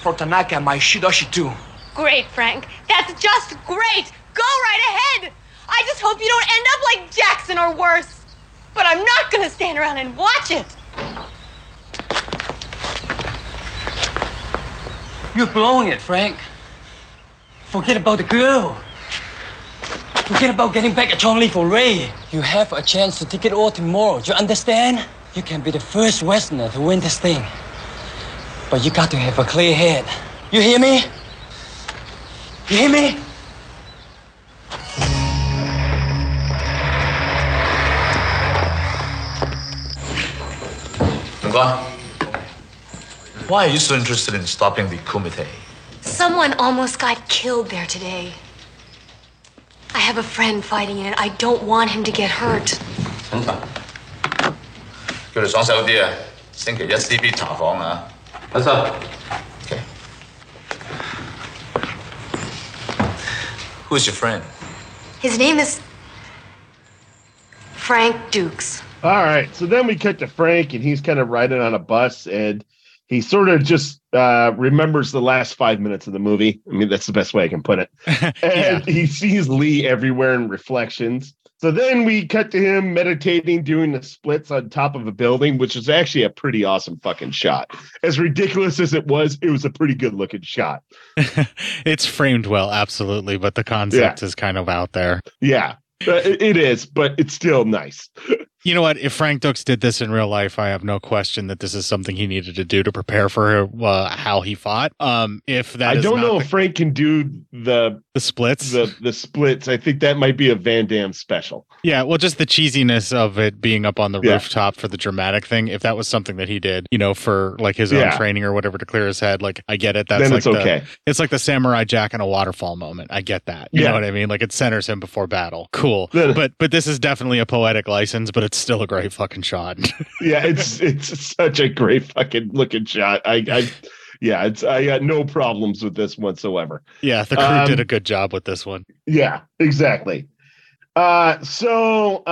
For Tanaka and my Shidoshi too. Great, Frank. That's just great. Go right ahead. I just hope you don't end up like Jackson or worse. But I'm not going to stand around and watch it. You're blowing it, Frank. Forget about the girl. Forget about getting back at Chong Li for Ray. You have a chance to take it all tomorrow. Do you understand? You can be the first Westerner to win this thing. But you got to have a clear head. You hear me? You hear me? Why are you so interested in stopping the Kumite? Someone almost got killed there today. I have a friend fighting in it. I don't want him to get hurt. What's up? Okay. Who's your friend? His name is Frank Dux. All right. So then we cut to Frank, and he's kind of riding on a bus, and he sort of just remembers the last 5 minutes of the movie. I mean, that's the best way I can put it. And He sees Lee everywhere in reflections. So then we cut to him meditating, doing the splits on top of a building, which is actually a pretty awesome fucking shot. As ridiculous as it was a pretty good looking shot. It's framed well, absolutely, but the concept is kind of out there. Yeah, it is, but it's still nice. You know what? If Frank Dux did this in real life, I have no question that this is something he needed to do to prepare for how he fought. If Frank can do the splits. The splits. I think that might be a Van Damme special. Yeah, well, just the cheesiness of it being up on the rooftop for the dramatic thing. If that was something that he did, you know, for like his own training or whatever to clear his head, like I get it. That's then it's like okay. It's like the Samurai Jack in a waterfall moment. I get that. You know what I mean? Like it centers him before battle. Cool. But this is definitely a poetic license, but it's still a great fucking shot. Yeah, it's such a great fucking looking shot. I got no problems with this whatsoever. Yeah, the crew did a good job with this one. Yeah, exactly. So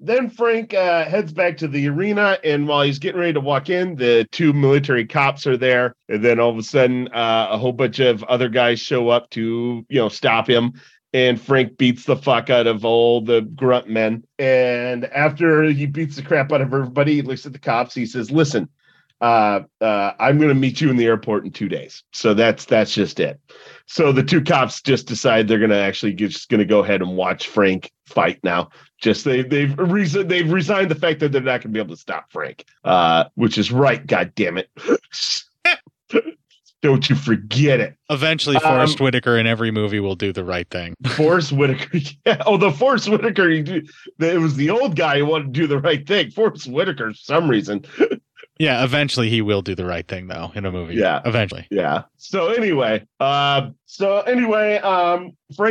then Frank heads back to the arena, and while he's getting ready to walk in, the two military cops are there, and then all of a sudden a whole bunch of other guys show up to, you know, stop him. And Frank beats the fuck out of all the grunt men. And after he beats the crap out of everybody, he looks at the cops. He says, listen, I'm going to meet you in the airport in 2 days. So that's just it. So the two cops just decide they're going to go ahead and watch Frank fight now. Just they've resigned the fact that they're not going to be able to stop Frank, which is right. God damn it. Don't you forget it. Eventually, Forrest Whitaker in every movie will do the right thing. Forrest Whitaker. Yeah. Although Forrest Whitaker, it was the old guy who wanted to do the right thing. Forrest Whitaker, for some reason, Yeah, eventually he will do the right thing, though, in a movie. Yeah, eventually. Yeah. So anyway, Frank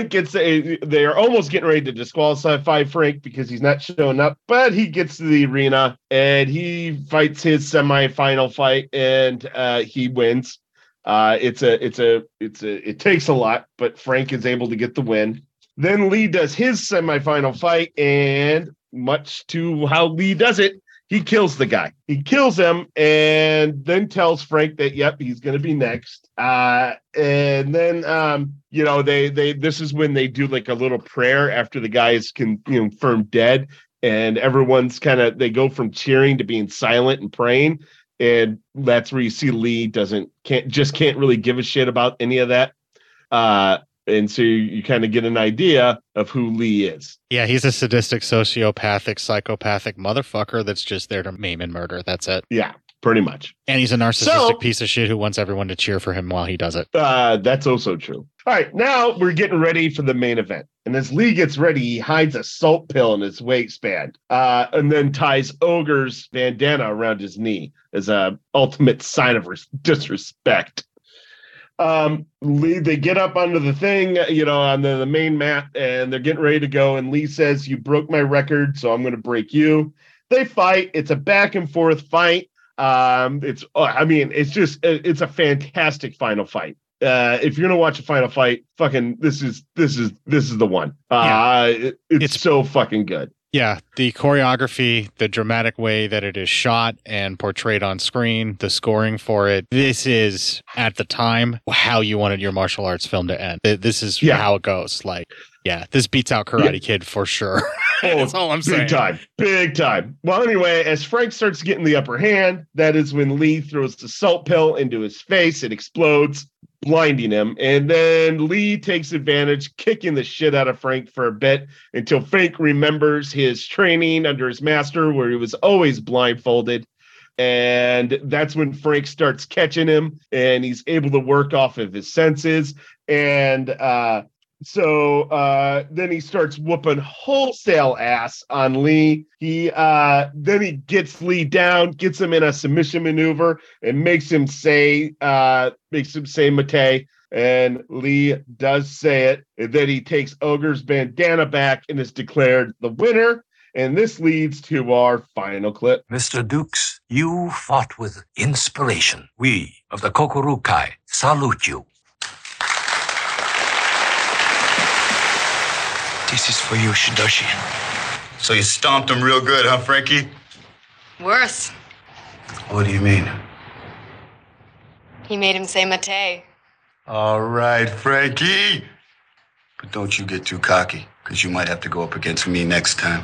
gets they are almost getting ready to disqualify Frank because he's not showing up, but he gets to the arena and he fights his semi-final fight and he wins. It takes a lot, but Frank is able to get the win. Then Lee does his semi-final fight, and much to how Lee does it, he kills the guy. He kills him and then tells Frank that, yep, he's going to be next. And then this is when they do like a little prayer after the guy is confirmed dead. And everyone's they go from cheering to being silent and praying. And that's where you see Lee can't really give a shit about any of that. And so you kind of get an idea of who Lee is. Yeah, he's a sadistic, sociopathic, psychopathic motherfucker that's just there to maim and murder. That's it. Yeah, pretty much. And he's a narcissistic piece of shit who wants everyone to cheer for him while he does it. That's also true. All right, now we're getting ready for the main event. And as Lee gets ready, he hides a salt pill in his waistband and then ties Ogre's bandana around his knee as an ultimate sign of disrespect. Lee, they get up onto the thing, on the main mat, and they're getting ready to go. And Lee says, "You broke my record, so I'm going to break you." They fight. It's a back and forth fight. It's a fantastic final fight. If you're going to watch a final fight, fucking, this is the one. It's so fucking good. Yeah, the choreography, the dramatic way that it is shot and portrayed on screen, the scoring for it. This is, at the time, how you wanted your martial arts film to end. This is how it goes. Like, yeah, this beats out Karate Kid for sure. That's all I'm saying. Big time. Well, anyway, as Frank starts getting the upper hand, that is when Lee throws the salt pill into his face. It explodes, blinding him, and then Lee takes advantage, kicking the shit out of Frank for a bit until Frank remembers his training under his master where he was always blindfolded, and that's when Frank starts catching him and he's able to work off of his senses, and so then he starts whooping wholesale ass on Lee. He gets Lee down, gets him in a submission maneuver, and makes him say Matei. And Lee does say it. And then he takes Ogre's bandana back and is declared the winner. And this leads to our final clip. Mr. Dux, you fought with inspiration. We of the Kokorukai salute you. This is for you, Shidoshi. So you stomped him real good, huh, Frankie? Worse. What do you mean? He made him say Matei. All right, Frankie. But don't you get too cocky, because you might have to go up against me next time.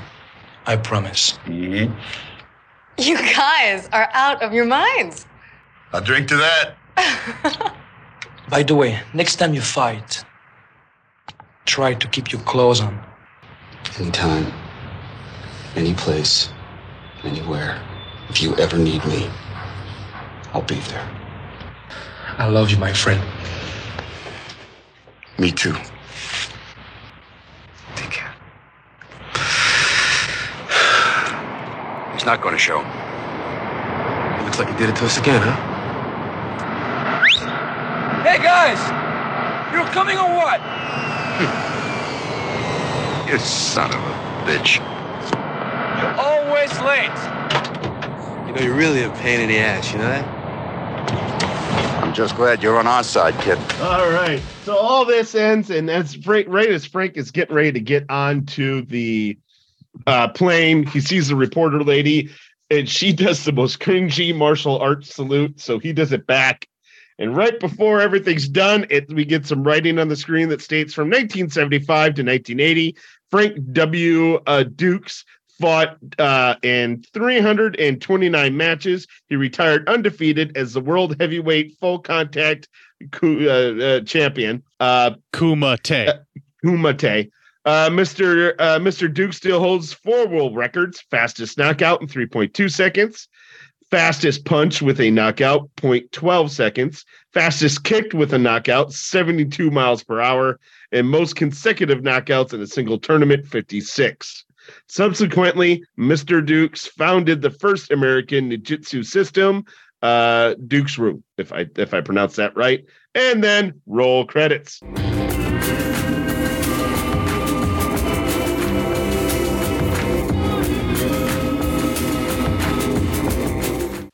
I promise. Mm-hmm. You guys are out of your minds. I'll drink to that. By the way, next time you fight, try to keep your clothes on. Any time, any place, anywhere. If you ever need me, I'll be there. I love you, my friend. Me too. Take care. He's not going to show. It looks like he did it to us again, huh? Hey, guys! You're coming or what? You son of a bitch. You're always late. You're really a pain in the ass, you know that? I'm just glad you're on our side, kid. All right. So all this ends, and as Frank is getting ready to get onto the plane, he sees the reporter lady, and she does the most cringy martial arts salute, so he does it back. And right before everything's done, we get some writing on the screen that states from 1975 to 1980, Frank W. Dux fought in 329 matches. He retired undefeated as the world heavyweight full contact champion. Kumite. Kumite. Mr. Dux still holds 4 world records, fastest knockout in 3.2 seconds. Fastest punch with a knockout, 0.12 seconds. Fastest kicked with a knockout, 72 miles per hour. And most consecutive knockouts in a single tournament, 56. Subsequently, Mr. Dux founded the first American Ninjutsu system, Dux Ryu, if I pronounce that right. And then roll credits.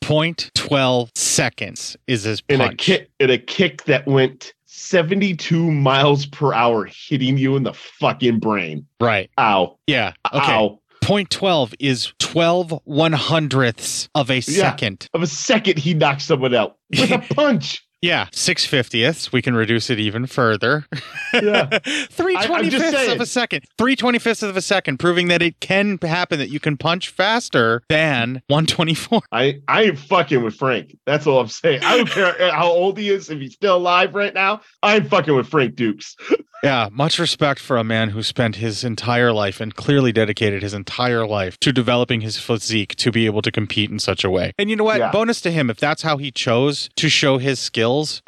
.12 seconds is his punch. In a kick that went 72 miles per hour, hitting you in the fucking brain. Right. Ow. Yeah. Okay. Ow. 0.12 is 12/100ths of a second. Yeah, of a second, he knocks someone out with a punch. Yeah, 6/50ths. We can reduce it even further. Yeah. 3/25ths of a second. 3/25ths of a second, proving that it can happen, that you can punch faster than 124. I am fucking with Frank. That's all I'm saying. I don't care how old he is, if he's still alive right now. I'm fucking with Frank Dux. Yeah, much respect for a man who spent his entire life and clearly dedicated his entire life to developing his physique to be able to compete in such a way. And you know what? Yeah. Bonus to him, if that's how he chose to show his skills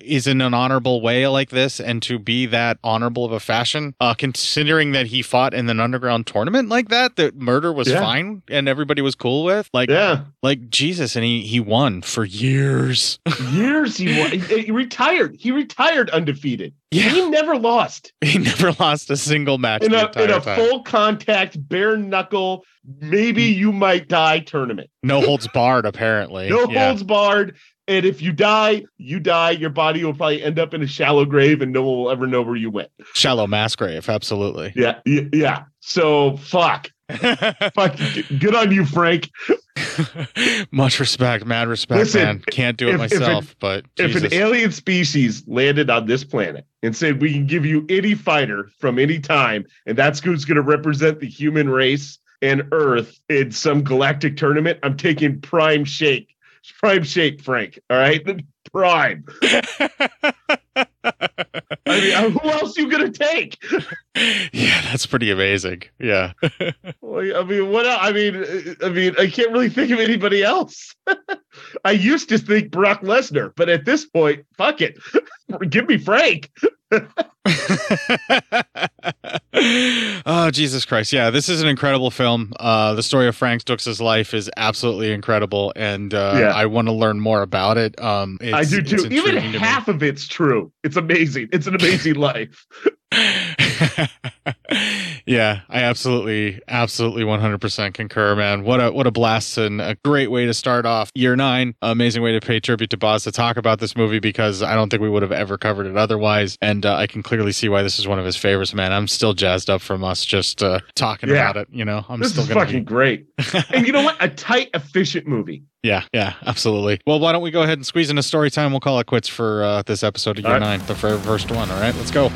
is in an honorable way like this, and to be that honorable of a fashion, considering that he fought in an underground tournament like that murder was fine and everybody was cool with. Like Jesus, and he won for years. Years he won. He retired. He retired undefeated. Yeah. He never lost. He never lost a single match in a full contact, bare knuckle, maybe you might die tournament. No holds barred, apparently. Holds barred. And if you die, your body will probably end up in a shallow grave and no one will ever know where you went. Shallow mass grave. Absolutely. Yeah. Yeah. So fuck. Fuck. Good on you, Frank. Much respect, mad respect. Listen, man. Can't do it myself. If an alien species landed on this planet and said, we can give you any fighter from any time, and that's who's going to represent the human race and Earth in some galactic tournament, I'm taking Prime Shake. Prime Shape, Frank. All right, Prime. I mean, who else are you gonna take? Yeah, that's pretty amazing. Yeah. I mean, what? I mean, I can't really think of anybody else. I used to think Brock Lesnar, but at this point, fuck it. Give me Frank. Oh, Jesus Christ. Yeah, this is an incredible film. The story of Frank Dux's life is absolutely incredible, and I want to learn more about it. I do too. Even half of it's true. It's amazing. It's an amazing life. Yeah, I absolutely 100% concur, man. What a blast and a great way to start off year 9. Amazing way to pay tribute to Boz, to talk about this movie, because I don't think we would have ever covered it otherwise. And I can clearly see why this is one of his favorites, man. I'm still jazzed up from us just talking about it. You know, this is fucking great. And you know what? A tight, efficient movie. Yeah, absolutely. Well, why don't we go ahead and squeeze in a story time? We'll call it quits for this episode of Year 9, the first one. All right, let's go.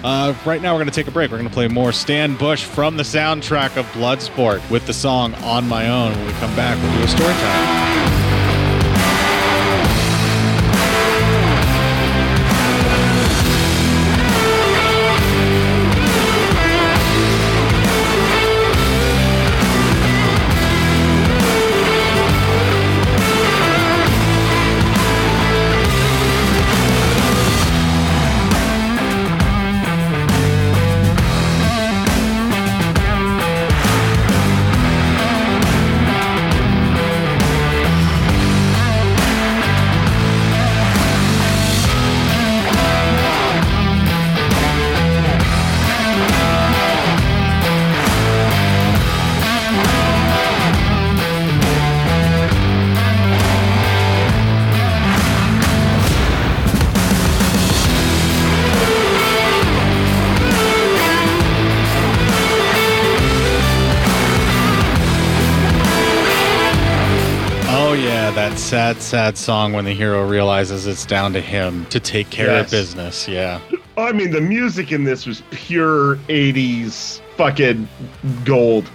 Right now, we're going to take a break. We're going to play more Stan Bush from the soundtrack of Bloodsport with the song On My Own. When we come back, we'll do a story time. Sad song when the hero realizes it's down to him to take care of business. Yeah. I mean, the music in this was pure 80s fucking gold.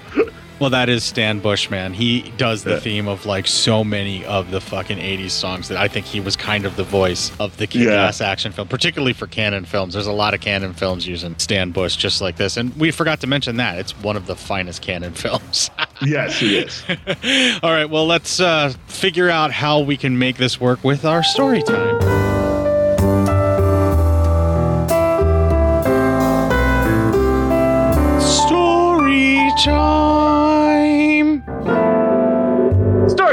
Well, that is Stan Bush, man. He does the theme of like so many of the fucking 80s songs that I think he was kind of the voice of the kick-ass action film, particularly for canon films. There's a lot of canon films using Stan Bush just like this. And we forgot to mention that. It's one of the finest canon films. Yes, he is. All right, well, let's figure out how we can make this work with our story time. Story time.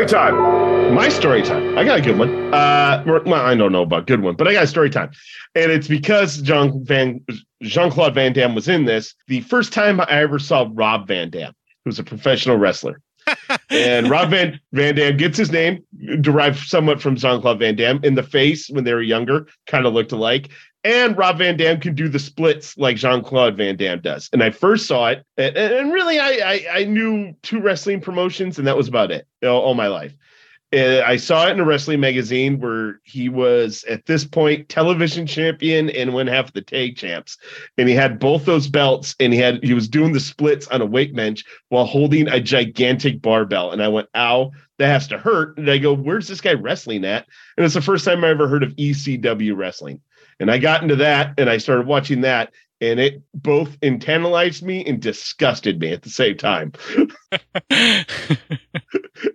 time. My story time. I got a good one. Well, I don't know about good one, but I got a story time. And it's because Jean-Claude Van Damme was in this. The first time I ever saw Rob Van Dam, who's a professional wrestler. And Rob Van Dam gets his name, derived somewhat from Jean-Claude Van Damme, in the face when they were younger, kind of looked alike. And Rob Van Dam can do the splits like Jean-Claude Van Damme does. And I first saw it, and really I knew two wrestling promotions, and that was about it all my life. And I saw it in a wrestling magazine where he was, at this point, television champion and won half of the tag champs. And he had both those belts, and he was doing the splits on a weight bench while holding a gigantic barbell. And I went, ow, that has to hurt. And I go, where's this guy wrestling at? And it's the first time I ever heard of ECW wrestling. And I got into that, and I started watching that, and it both tantalized me and disgusted me at the same time.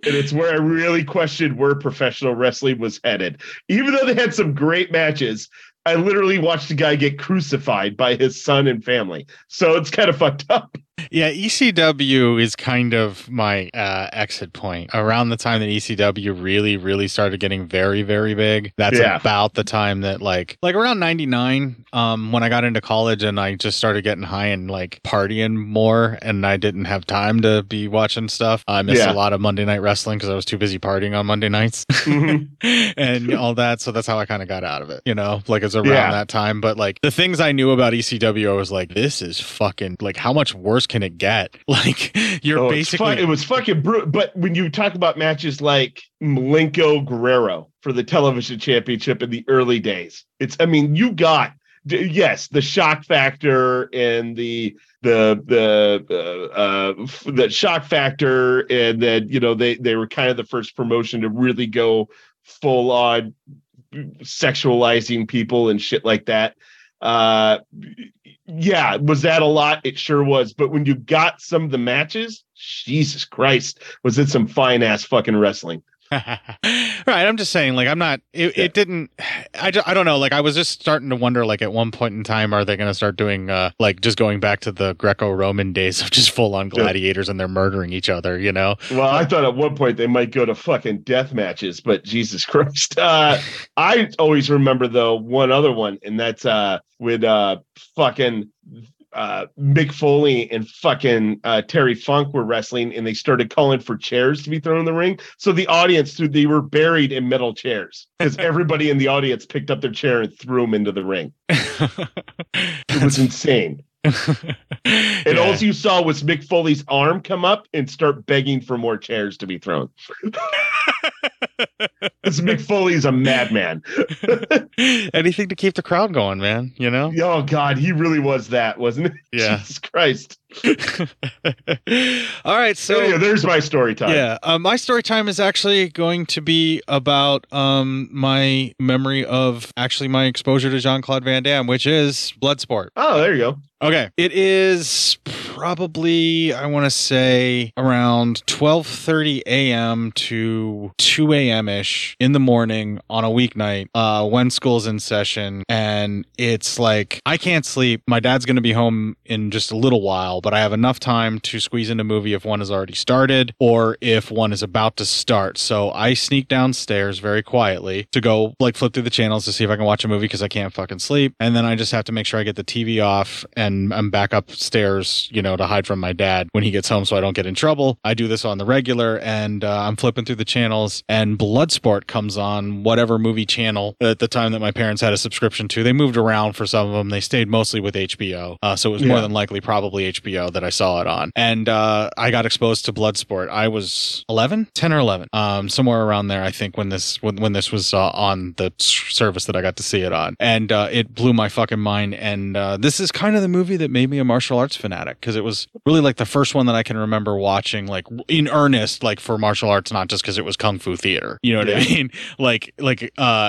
And it's where I really questioned where professional wrestling was headed. Even though they had some great matches, I literally watched a guy get crucified by his son and family. So it's kind of fucked up. Yeah, ECW is kind of my exit point. Around the time that ECW really, really started getting very, very big, that's about the time that like around 99, when I got into college and I just started getting high and like partying more, and I didn't have time to be watching stuff. I missed a lot of Monday Night Wrestling because I was too busy partying on Monday nights and all that. So that's how I kind of got out of it, you know, like it's around that time. But like the things I knew about ECW, I was like, this is fucking like, how much worse can it get? Like you're basically it was fucking brutal. But when you talk about matches like Malenko Guerrero for the television championship in the early days, it's I mean you got the shock factor and the shock factor, and then you know they were kind of the first promotion to really go full on sexualizing people and shit like that. Yeah, was that a lot? It sure was. But when you got some of the matches, Jesus Christ, was it some fine ass fucking wrestling? Right. I'm just saying, like, I'm not, it didn't, I don't know. Like, I was just starting to wonder, like, at one point in time, are they going to start doing, like, just going back to the Greco-Roman days of just full on gladiators and they're murdering each other, you know? Well, I thought at one point they might go to fucking death matches, but Jesus Christ. I always remember, though, one other one, and that's with fucking Mick Foley and fucking Terry Funk were wrestling, and they started calling for chairs to be thrown in the ring. So the audience, they were buried in metal chairs because everybody in the audience picked up their chair and threw them into the ring. It was insane. And all you saw was Mick Foley's arm come up and start begging for more chairs to be thrown. This Mick Foley's a madman. Anything to keep the crowd going, man, you know? Oh, God, he really was that, wasn't it? Yeah. Jesus Christ. All right, so anyway, there's my story time. Yeah, my story time is actually going to be about my memory of actually my exposure to Jean-Claude Van Damme, which is Bloodsport. Oh, there you go. Okay, it is probably, I want to say, around 12:30 a.m. to 2 a.m. ish in the morning on a weeknight when school's in session, and it's like I can't sleep. My dad's going to be home in just a little while, but I have enough time to squeeze in a movie if one has already started or if one is about to start. So I sneak downstairs very quietly to go like flip through the channels to see if I can watch a movie because I can't fucking sleep, and then I just have to make sure I get the TV off and I'm back upstairs, you know, to hide from my dad when he gets home so I don't get in trouble. I do this on the regular, and I'm flipping through the channels, and Bloodsport comes on whatever movie channel at the time that my parents had a subscription to. They moved around for some of them. They stayed mostly with HBO. So it was more than likely probably HBO that I saw it on. And I got exposed to Bloodsport. I was 10 or 11, somewhere around there, I think, when this was on the service that I got to see it on. And it blew my fucking mind. And this is kind of the movie that made me a martial arts fanatic, because it was really like the first one that I can remember watching like in earnest, like for martial arts, not just because it was kung fu theater, you know what I mean?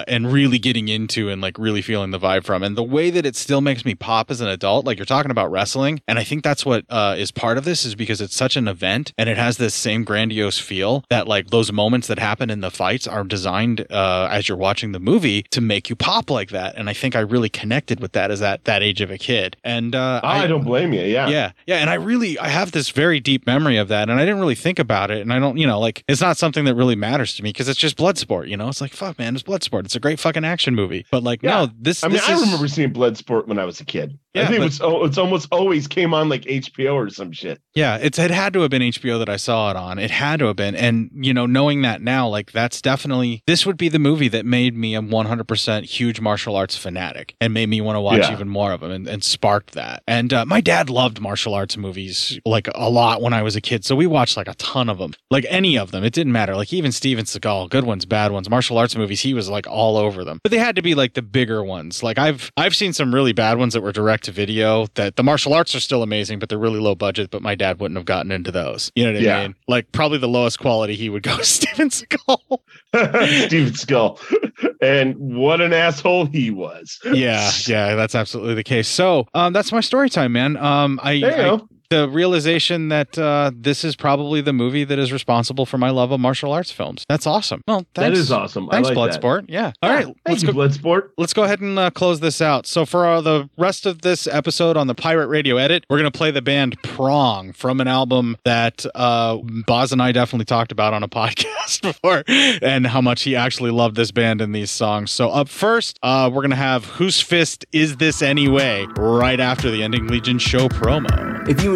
And really getting into and like really feeling the vibe from, and the way that it still makes me pop as an adult. Like, you're talking about wrestling, and I think that's what is part of this, is because it's such an event and it has this same grandiose feel that like those moments that happen in the fights are designed as you're watching the movie to make you pop like that. And I think I really connected with that as that age of a kid. And I don't blame you. Yeah. Yeah. Yeah, and I have this very deep memory of that, and I didn't really think about it, and I don't, like, it's not something that really matters to me because it's just Bloodsport, It's like, fuck, man, it's Bloodsport. It's a great fucking action movie. But like, yeah. I remember seeing Bloodsport when I was a kid. Yeah, I think it's almost always came on like HBO or some shit. Yeah, it had to have been HBO that I saw it on. It had to have been, and knowing that now, like, that's definitely, this would be the movie that made me a 100% huge martial arts fanatic and made me want to watch even more of them and sparked that. And my dad loved martial arts movies like a lot when I was a kid, so we watched like a ton of them, like any of them. It didn't matter. Like even Steven Seagal, good ones, bad ones, martial arts movies, he was like all over them. But they had to be like the bigger ones. Like I've seen some really bad ones that were direct to video that the martial arts are still amazing, but they're really low budget. But my dad wouldn't have gotten into those. You know what I mean? Like probably the lowest quality he would go is Steven Seagal. Steven Seagal, and what an asshole he was. Yeah, that's absolutely the case. So that's my story time, man. The realization that this is probably the movie that is responsible for my love of martial arts films. That's awesome. Well, thanks. That is awesome. Thanks, I like Bloodsport. That. Yeah. All right. Thank you, Bloodsport. Let's go ahead and close this out. So for the rest of this episode on the Pirate Radio Edit, we're going to play the band Prong from an album that Boz and I definitely talked about on a podcast before and how much he actually loved this band and these songs. So up first, we're going to have Whose Fist Is This Anyway? Right after the Ending Legion show promo. If you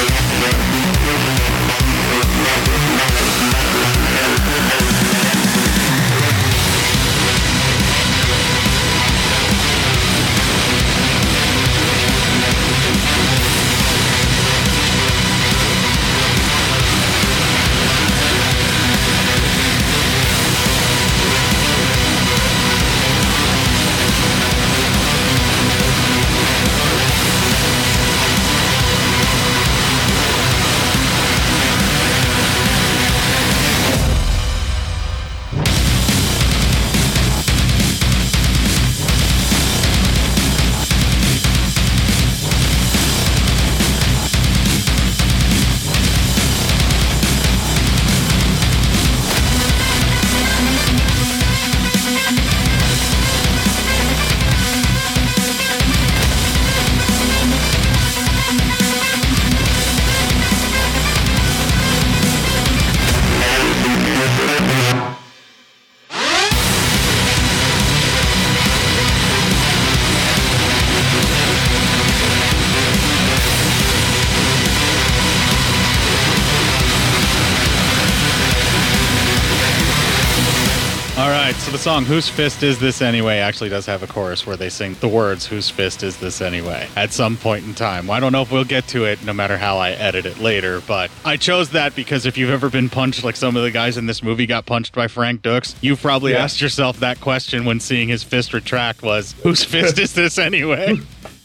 Song Whose Fist Is This Anyway actually does have a chorus where they sing the words Whose Fist Is This Anyway at some point in time. Well, I don't know if we'll get to it no matter how I edit it later, but I chose that because if you've ever been punched like some of the guys in this movie got punched by Frank Dux, you probably asked yourself that question when seeing his fist retract was, whose fist is this anyway?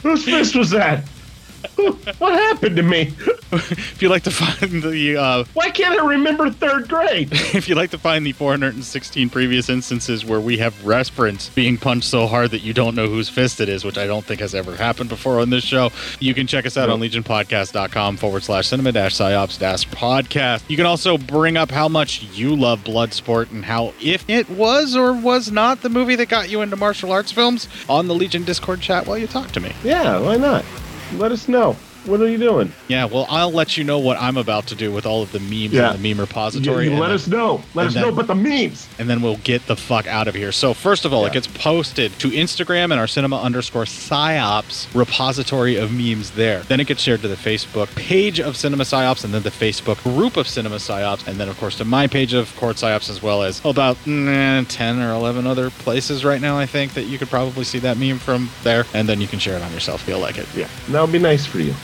Whose fist was that? What happened to me? If you'd like to find the... why can't I remember third grade? If you'd like to find the 416 previous instances where we have referenced being punched so hard that you don't know whose fist it is, which I don't think has ever happened before on this show, you can check us out on legionpodcast.com/cinema-psyops-podcast. You can also bring up how much you love Bloodsport and how if it was or was not the movie that got you into martial arts films on the Legion Discord chat while you talk to me. Yeah, why not? Let us know. What are you doing? Yeah, well, I'll let you know what I'm about to do with all of the memes in the meme repository. You let us know. Let us know about the memes. And then we'll get the fuck out of here. So first of all, it gets posted to Instagram and our Cinema_Psyops repository of memes there. Then it gets shared to the Facebook page of Cinema Psyops and then the Facebook group of Cinema Psyops. And then, of course, to my page of Court Psyops, as well as about 10 or 11 other places right now, I think, that you could probably see that meme from there. And then you can share it on yourself if you like it. Yeah, that'll be nice for you.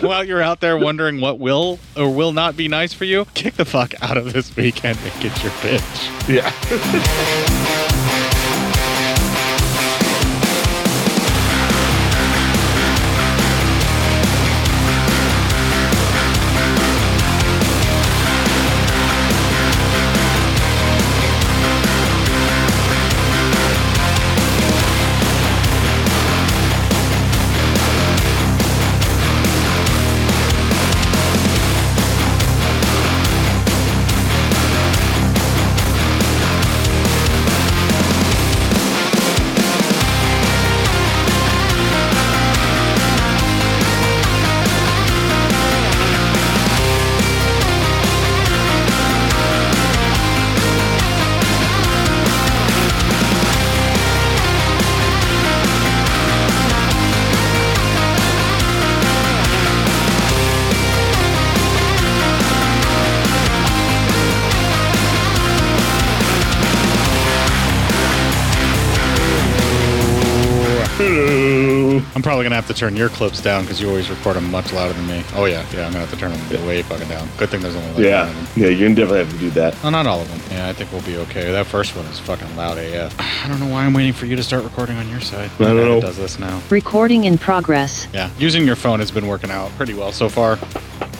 While you're out there wondering what will or will not be nice for you, kick the fuck out of this weekend and get your bitch. Yeah. Probably gonna have to turn your clips down because you always record them much louder than me. Oh yeah, I'm gonna have to turn them way fucking down. Good thing there's only like one of them. Yeah, you're gonna definitely have to do that. Oh, not all of them. Yeah, I think we'll be okay. That first one is fucking loud AF. I don't know why I'm waiting for you to start recording on your side. I don't know. It does this now. Recording in progress. Yeah, using your phone has been working out pretty well so far.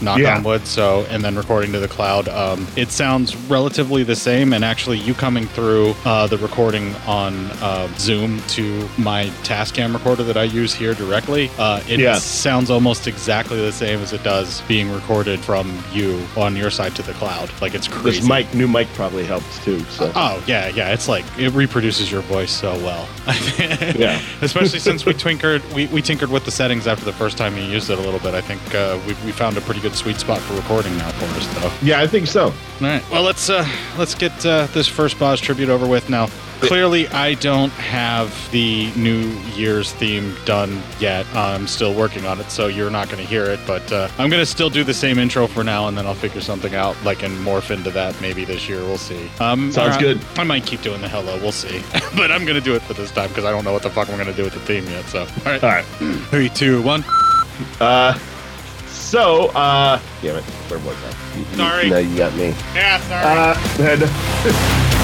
Knock on wood. So, and then recording to the cloud. It sounds relatively the same. And actually, you coming through the recording on Zoom to my Tascam recorder that I use here directly, it sounds almost exactly the same as it does being recorded from you on your side to the cloud. Like, it's crazy. This new mic probably helps too. So. Oh yeah. It's like it reproduces your voice so well. Yeah. Especially since we tinkered with the settings after the first time you used it a little bit. I think we found a pretty good sweet spot for recording now for us, though. Yeah, I think so. All right. Well, let's get this first Boz tribute over with now. Clearly, I don't have the New Year's theme done yet. I'm still working on it, so you're not going to hear it, but I'm going to still do the same intro for now, and then I'll figure something out, like, and morph into that maybe this year. We'll see. Sounds good. I might keep doing the hello. We'll see. But I'm going to do it for this time, because I don't know what the fuck I'm going to do with the theme yet, so. All right. 3, 2, 1. So, damn it, where was I? Sorry. No, you got me. Yeah, sorry.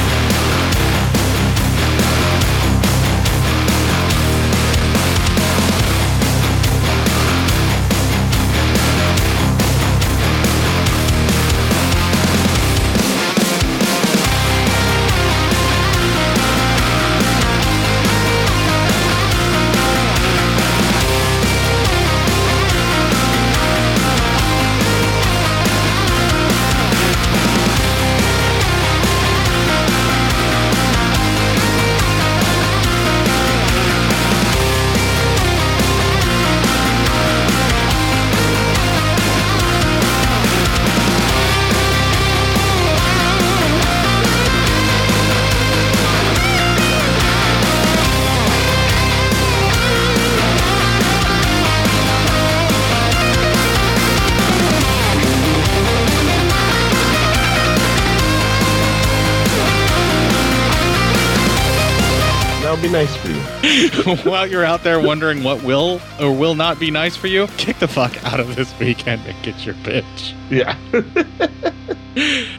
Nice for you. While you're out there wondering what will or will not be nice for you, kick the fuck out of this weekend and get your bitch. Yeah.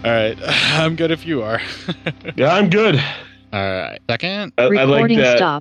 All right. I'm good if you are. Yeah, I'm good. All right. Second. Recording I like that. Stop.